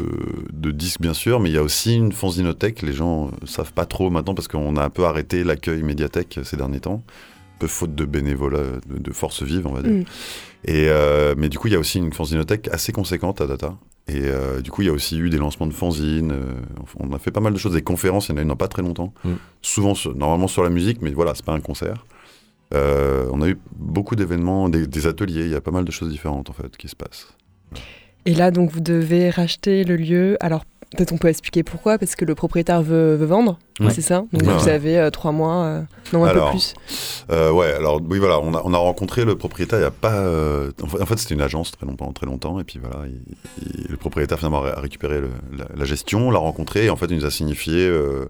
de disques bien sûr, mais il y a aussi une fanzinothèque. Les gens savent pas trop maintenant parce qu'on a un peu arrêté l'accueil médiathèque ces derniers temps. Peu faute de bénévolat, de, de force vive, on va dire. Mm. Et euh, mais du coup, il y a aussi une fanzinothèque assez conséquente à Data. Et euh, du coup, il y a aussi eu des lancements de fanzines. Euh, on a fait pas mal de choses, des conférences, il y en a eu dans pas très longtemps. Mm. Souvent, sur, normalement sur la musique, mais voilà, c'est pas un concert. Euh, on a eu beaucoup d'événements, des, des ateliers. Il y a pas mal de choses différentes, en fait, qui se passent. Et là, donc, vous devez racheter le lieu. Alors, peut-être on peut expliquer pourquoi, parce que le propriétaire veut, veut vendre, ouais. C'est ça. Donc ouais, vous ouais. avez euh, trois mois, euh, non un alors, peu plus. Euh, ouais, alors oui voilà, on a, on a rencontré le propriétaire. Il y a pas, euh, en, fait, en fait c'était une agence très longtemps, très longtemps, et puis voilà, il, il, le propriétaire finalement a récupéré le, la, la gestion, l'a rencontré, et en fait il nous a signifié, euh,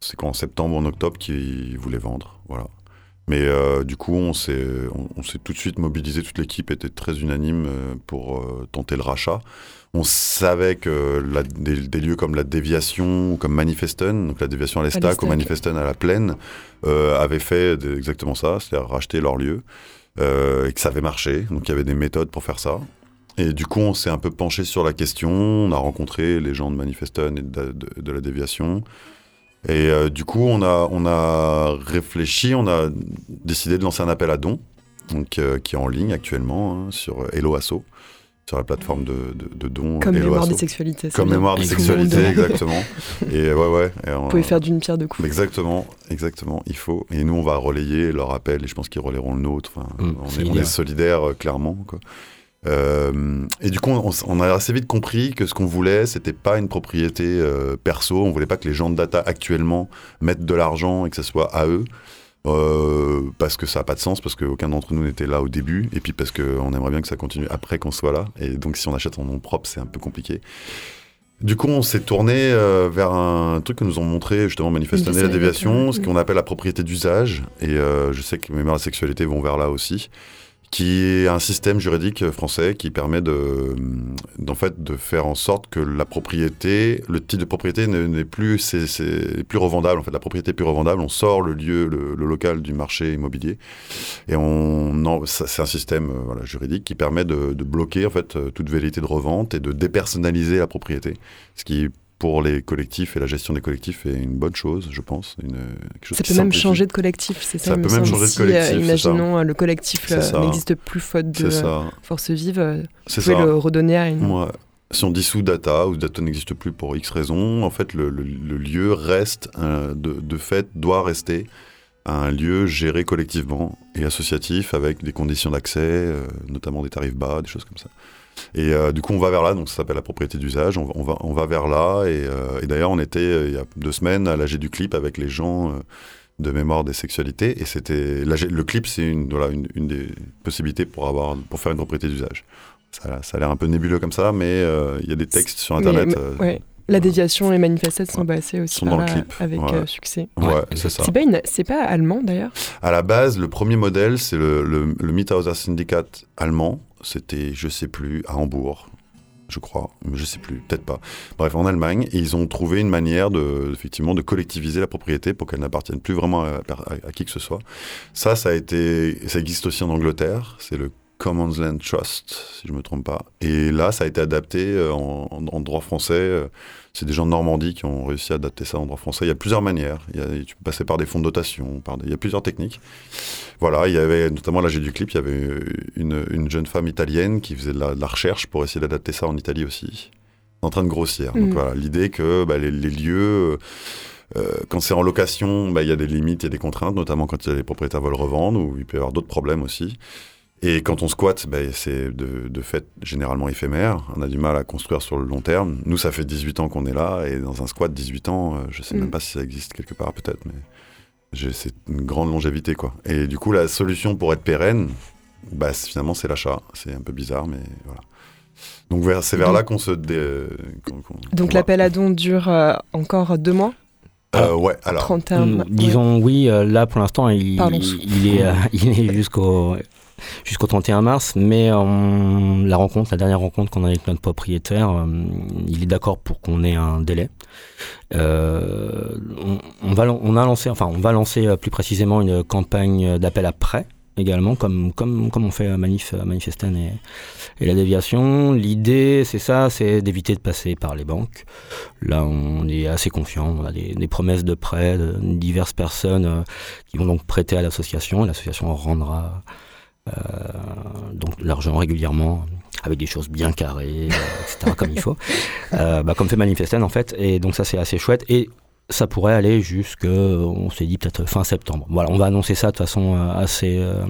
c'est quoi, en septembre, en octobre, qu'il voulait vendre, voilà. Mais euh, du coup, on s'est, on, on s'est tout de suite mobilisé, toute l'équipe était très unanime euh, pour euh, tenter le rachat. On savait que la, des, des lieux comme La Déviation, comme Manifesten, donc La Déviation à l'Estac ou Manifesten à la Plaine, euh, avaient fait de, exactement ça, c'est-à-dire racheter leur lieu, euh, et que ça avait marché, donc il y avait des méthodes pour faire ça. Et du coup, on s'est un peu penché sur la question, on a rencontré les gens de Manifesten et de, de, de La Déviation, et euh, du coup, on a, on a réfléchi, on a décidé de lancer un appel à dons, donc, euh, qui est en ligne actuellement, hein, sur Hello Asso, sur la plateforme de, de, de dons. Comme Hello Mémoire Asso. Des sexualités. Comme bien. Mémoire des sexualités, exactement. Et ouais, ouais. Et on, Vous pouvez faire d'une pierre deux coups. Exactement, exactement, il faut. Et nous, on va relayer leur appel, et je pense qu'ils relayeront le nôtre. Enfin, mmh, on, est, on est solidaires, euh, clairement, quoi. Euh, et du coup, on, on a assez vite compris que ce qu'on voulait, c'était pas une propriété euh, perso. On voulait pas que les gens de Data actuellement mettent de l'argent et que ça soit à eux, euh, parce que ça a pas de sens, parce qu'aucun d'entre nous n'était là au début, et puis parce qu'on aimerait bien que ça continue après qu'on soit là. Et donc, si on achète en nom propre, c'est un peu compliqué. Du coup, on s'est tourné euh, vers un truc que nous ont montré justement Manifesten et La Déviation, ce qu'on appelle la propriété d'usage. Et euh, je sais que Mémoire des sexualités vont vers là aussi, qui est un système juridique français qui permet de, d'en fait, de faire en sorte que la propriété, le titre de propriété n'est plus, c'est, c'est plus revendable. En fait, la propriété est plus revendable. On sort le lieu, le, le local du marché immobilier, et on, en, ça, c'est un système voilà, juridique qui permet de, de bloquer en fait toute velléité de revente et de dépersonnaliser la propriété, ce qui pour les collectifs et la gestion des collectifs est une bonne chose, je pense. Une, quelque chose ça peut même simplifie. Changer de collectif, c'est ça. Ça peut même changer de collectif. Si, euh, imaginons le collectif euh, n'existe plus faute de euh, force vive, euh, vous pouvez le redonner à une... Ouais. Si on dissout Data, ou Data n'existe plus pour X raisons, en fait le, le, le lieu reste, euh, de, de fait, doit rester un lieu géré collectivement et associatif avec des conditions d'accès, euh, notamment des tarifs bas, des choses comme ça. Et euh, du coup, on va vers là, donc ça s'appelle la propriété d'usage, on va, on va, on va vers là, et, euh, et d'ailleurs, on était, euh, il y a deux semaines, à l'A G du CLIP avec les gens euh, de Mémoire des sexualités, et c'était, l'A G, le CLIP, c'est une, voilà, une, une des possibilités pour, avoir, pour faire une propriété d'usage. Ça, ça a l'air un peu nébuleux comme ça, mais euh, il y a des textes sur Internet... Mais, euh, ouais. La Déviation et Manifesten sont passés aussi sont dans le clip. Avec ouais. euh, succès. Ouais, ouais, c'est ça. C'est pas, une... c'est pas allemand d'ailleurs. À la base, le premier modèle, c'est le, le, le Mithauser Syndicat allemand. C'était, je sais plus, à Hambourg. je crois, mais je sais plus, peut-être pas. Bref, en Allemagne, ils ont trouvé une manière de, effectivement, de collectiviser la propriété pour qu'elle n'appartienne plus vraiment à, à, à qui que ce soit. Ça, ça a été, ça existe aussi en Angleterre, c'est le Commons Land Trust, si je me trompe pas. Et là, ça a été adapté en, en, en droit français. C'est des gens de Normandie qui ont réussi à adapter ça en droit français. Il y a plusieurs manières. Il y a, tu peux passer par des fonds de dotation, par des, il y a plusieurs techniques. Voilà, il y avait, notamment à l'âge du clip, il y avait une, une jeune femme italienne qui faisait de la, de la recherche pour essayer d'adapter ça en Italie aussi. C'est en train de grossir. Mmh. Donc voilà, l'idée que bah, les, les lieux... Euh, quand c'est en location, bah, il y a des limites, il y a des contraintes, notamment quand les propriétaires veulent revendre, ou il peut y avoir d'autres problèmes aussi. Et quand on squatte, bah, c'est de, de fait généralement éphémère. On a du mal à construire sur le long terme. Nous, ça fait dix-huit ans qu'on est là. Et dans un squat, dix-huit ans, euh, je ne sais mmh. même pas si ça existe quelque part, peut-être. Mais j'ai, c'est une grande longévité, quoi. Et du coup, la solution pour être pérenne, bah, c'est, finalement, c'est l'achat. C'est un peu bizarre, mais voilà. Donc, vers, c'est vers donc, là qu'on se... Dé... Qu'on, qu'on, donc, qu'on l'appel va. à dons dure euh, encore deux mois Euh, ouais, alors. trente et un... Disons, oui, euh, là, pour l'instant, il, il, il, est, euh, il est jusqu'au... Jusqu'au trente et un mars, mais euh, la rencontre, la dernière rencontre qu'on a avec notre propriétaire, euh, il est d'accord pour qu'on ait un délai. Euh, on, on, va, on a lancé, enfin, on va lancer euh, plus précisément une campagne d'appel à prêt également, comme comme comme on fait à Manif, à Manifesten et, et la déviation. L'idée, c'est ça, c'est d'éviter de passer par les banques. Là, on est assez confiant. On a des, des promesses de prêt de diverses personnes euh, qui vont donc prêter à l'association. Et l'association rendra. Euh, donc l'argent régulièrement avec des choses bien carrées, euh, et cetera comme il faut, euh, bah, comme fait Manifesten en fait, et donc ça c'est assez chouette et ça pourrait aller jusque, on s'est dit peut-être fin septembre. Voilà, on va annoncer ça de façon assez euh,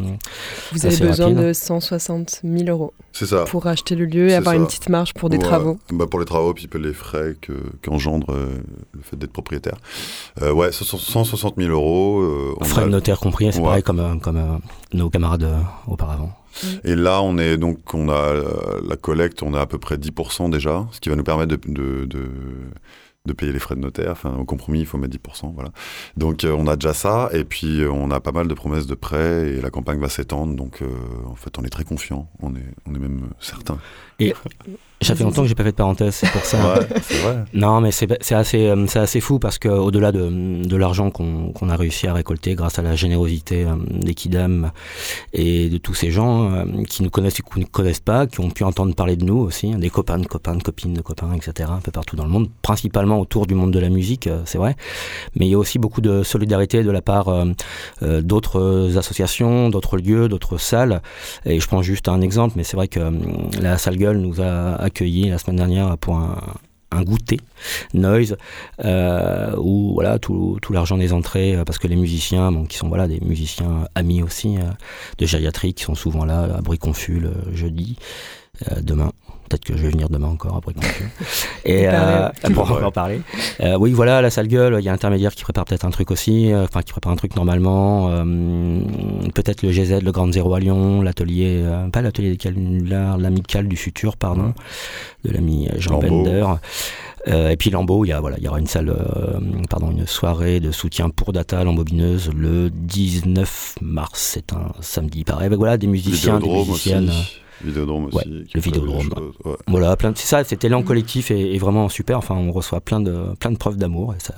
Vous assez avez besoin rapide. de cent soixante mille euros. C'est ça. Pour acheter le lieu et c'est avoir ça. une petite marge pour des ouais. travaux. Bah pour les travaux, puis les frais que, qu'engendre euh, le fait d'être propriétaire. Euh, ouais, cent soixante mille euros. Euh, on frais a... de notaire compris, c'est ouais. pareil comme, euh, comme euh, nos camarades euh, auparavant. Et là, on est donc, on a euh, la collecte, on a à peu près dix pour cent déjà, ce qui va nous permettre de... de, de... de payer les frais de notaire, enfin au compromis il faut mettre dix pour cent, voilà. Donc euh, on a déjà ça et puis euh, on a pas mal de promesses de prêt et la campagne va s'étendre donc euh, en fait on est très confiant, on est, on est même certain. Et ça fait longtemps que j'ai pas fait de parenthèse, c'est pour ça. Ouais, c'est vrai. Non mais c'est, c'est, assez, c'est assez fou parce qu'au-delà de, de l'argent qu'on, qu'on a réussi à récolter grâce à la générosité des Kidam et de tous ces gens qui nous connaissent et qui nous connaissent pas, qui ont pu entendre parler de nous aussi, des copains, de copains, de copines, de copains, et cetera un peu partout dans le monde, principalement autour du monde de la musique, c'est vrai, mais il y a aussi beaucoup de solidarité de la part euh, d'autres associations, d'autres lieux, d'autres salles, et je prends juste un exemple, mais c'est vrai que euh, la Salle Gueule nous a accueillis la semaine dernière pour un, un goûter Noise, euh, où voilà, tout, tout l'argent des entrées, parce que les musiciens, bon, qui sont voilà, des musiciens amis aussi, euh, de gériatrie, qui sont souvent là, à Brie-Confus le jeudi, euh, demain, peut-être que je vais venir demain encore après et euh, pour en parler euh, oui voilà la Sale Gueule, il y a Intermédiaire qui prépare peut-être un truc aussi, enfin euh, qui prépare un truc normalement, euh, peut-être le G Z, le Grand Zéro à Lyon, l'atelier euh, pas l'atelier des Canulars, l'amicale du futur pardon, de l'ami Jean Lambeau. Bender euh, et puis Lambeau, il y a voilà, il y aura une salle euh, pardon une soirée de soutien pour D A T A l'embobineuse le dix-neuf mars, c'est un samedi pareil, ben, voilà des musiciens, des musiciennes aussi. Vidéodrome aussi. Ouais, le Vidéodrome. Ouais. Voilà, plein de, c'est ça, cet élan collectif est, est vraiment super. Enfin, on reçoit plein de, plein de preuves d'amour et ça,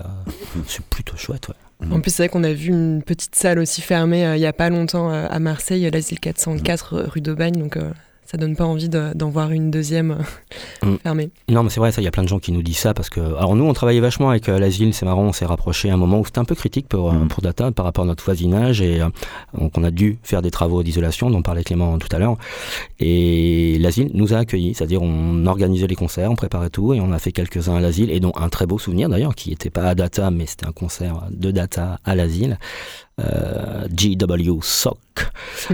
c'est plutôt chouette. Ouais. En plus, c'est vrai qu'on a vu une petite salle aussi fermée euh, il n'y a pas longtemps euh, à Marseille, l'asile quatre cent quatre mmh. rue d'Aubagne. Donc, euh, ça donne pas envie de, d'en voir une deuxième euh, mmh. fermée. Non, mais c'est vrai, ça, il y a plein de gens qui nous disent ça parce que. Alors, nous, on travaillait vachement avec euh, l'asile, c'est marrant, on s'est rapproché à un moment où c'était un peu critique pour, mmh. euh, pour D A T A par rapport à notre voisinage et euh, donc on a dû faire des travaux d'isolation, dont parlait Clément tout à l'heure. Et l'asile nous a accueillis, c'est-à-dire on organisait les concerts, on préparait tout et on a fait quelques-uns à l'asile et dont un très beau souvenir d'ailleurs qui n'était pas à D A T A mais c'était un concert de D A T A à l'asile. Euh, G W Sock,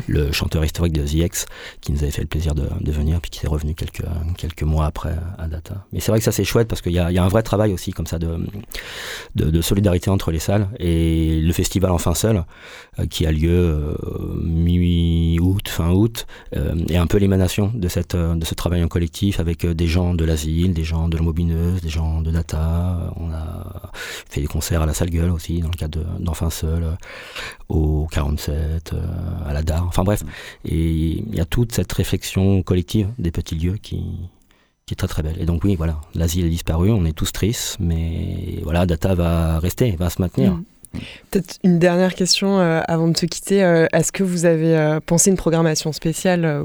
le chanteur historique de The X, qui nous avait fait le plaisir de, de venir, puis qui est revenu quelques, quelques mois après à D A T A. Mais c'est vrai que ça c'est chouette parce qu'il y a, il y a un vrai travail aussi comme ça de, de, de solidarité entre les salles et le festival Enfin Seul euh, qui a lieu euh, mi-août, fin août, euh, est un peu l'émanation de, cette, de ce travail en collectif avec des gens de l'asile, des gens de l'embobineuse, des gens de D A T A. On a fait des concerts à la Salle Gueule aussi dans le cadre de, d'Enfin Seul. Au quarante-sept, euh, à la D A R, enfin bref, et il y a toute cette réflexion collective des petits lieux qui, qui est très très belle. Et donc oui, voilà, l'asile a disparu, on est tous tristes, mais voilà, Data va rester, va se maintenir. Mmh. Peut-être une dernière question euh, avant de se quitter. Euh, est-ce que vous avez euh, pensé une programmation spéciale euh,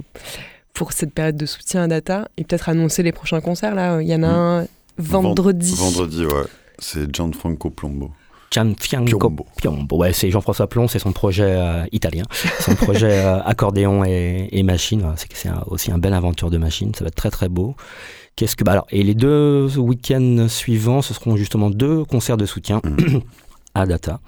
pour cette période de soutien à Data et peut-être annoncer les prochains concerts là? Il y en a mmh. un vendredi. Vendredi, ouais. C'est Gianfranco Piombo. Gianfranco Piombo. Ouais, c'est Jean-François Plomb, c'est son projet euh, italien, son projet euh, accordéon et, et machine. Ouais, c'est, c'est un, aussi une belle aventure de machine. Ça va être très très beau. Qu'est-ce que bah alors et les deux week-ends suivants, ce seront justement deux concerts de soutien. Mmh. À Data.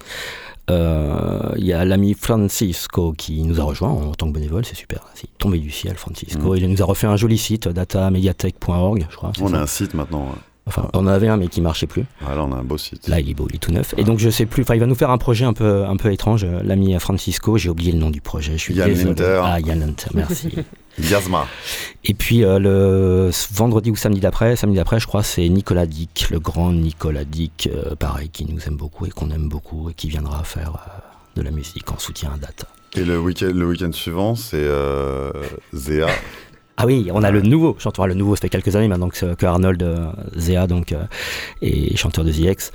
Il euh, y a l'ami Francisco qui nous a rejoint en tant que bénévole, c'est super, c'est tombé du ciel Francisco, mmh. il nous a refait un joli site, data mediatek point org je crois. On ça. a un site maintenant. Ouais. Enfin, ouais. on avait un mais qui marchait plus. Ah là on a un beau site. Là il est beau, il est tout neuf. Ouais. Et donc je sais plus, enfin il va nous faire un projet un peu, un peu étrange, l'ami Francisco, j'ai oublié le nom du projet, je suis désolé. Ah Yann Hunter, merci. Yazma. Et puis euh, le vendredi ou samedi d'après, samedi d'après, je crois, c'est Nicolas Dick, le grand Nicolas Dick, euh, pareil, qui nous aime beaucoup et qu'on aime beaucoup et qui viendra faire euh, de la musique en soutien à Data. Et le week-end, le week-end suivant, c'est euh, Zéa. Ah oui, on a le nouveau chanteur, le nouveau, ça fait quelques années maintenant que, que Arnold euh, Zéa, donc, euh, est chanteur de Z X.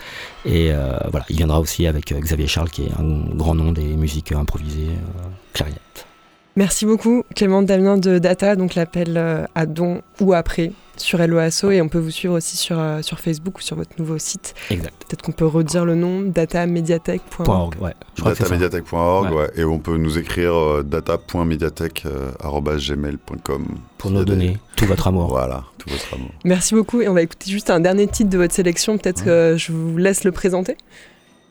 Et euh, voilà, il viendra aussi avec euh, Xavier Charles, qui est un grand nom des musiques euh, improvisées, euh, clarinette. Merci beaucoup Clément, Damien de Data, donc l'appel euh, à don ou après sur Hello Asso et on peut vous suivre aussi sur, euh, sur Facebook ou sur votre nouveau site. Exact. Peut-être qu'on peut redire le nom, data mediatek point org Ouais, data mediatek point org ouais. ouais. Et on peut nous écrire euh, data point mediatek arobase gmail point com pour nous donner des... tout votre amour. Voilà, tout votre amour. Merci beaucoup et on va écouter juste un dernier titre de votre sélection, peut-être ouais. que je vous laisse le présenter.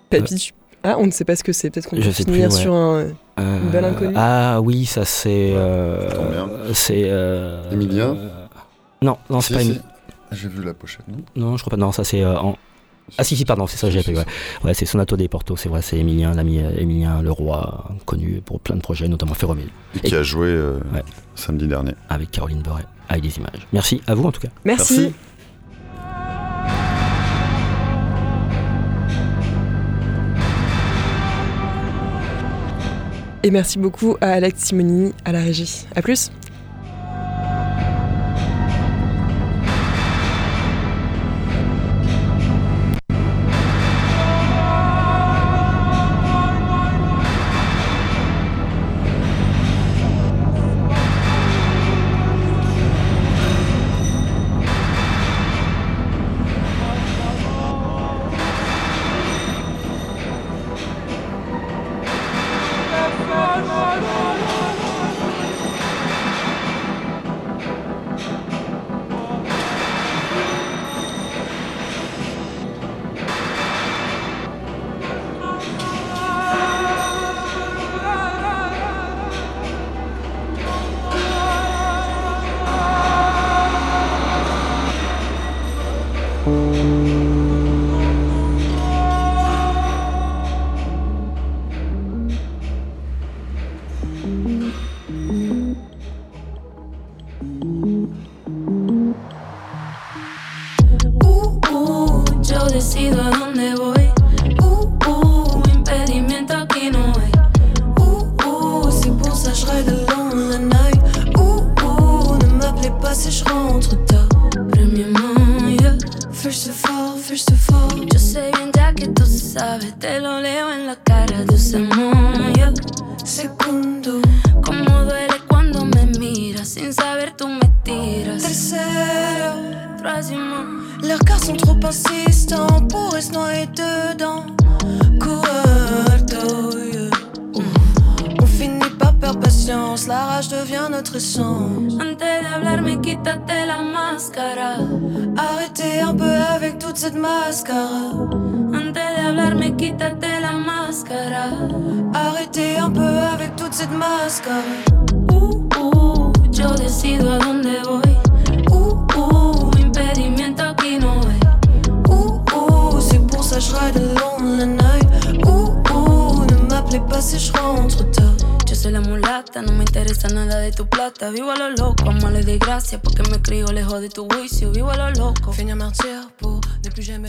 Papy, tu... Ah, on ne sait pas ce que c'est, peut-être qu'on peut finir plus, ouais. sur un... Euh, une belle inconnue. Ah oui, ça c'est. Euh, ça euh, c'est. Euh, Emilien euh, Non, non, c'est si, pas. Si. Une... J'ai vu la pochette, non Non, je crois pas. Non, ça c'est. Euh, en... Ah si, si, pardon, c'est ça, j'ai appelé. Ouais. ouais, c'est Sonato des Porto, c'est vrai, c'est Emilien, l'ami Emilien Leroy, connu pour plein de projets, notamment Ferromil. Et, et qui a joué euh, ouais. samedi dernier. Avec Caroline Boré, avec des images. Merci à vous en tout cas. Merci. Merci. Et merci beaucoup à Alex Simonini à la régie. À plus.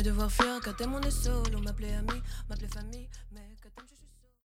Devoir fuir, quand t'es mon seul, on m'appelait ami, m'appelait famille, mais quand t'es...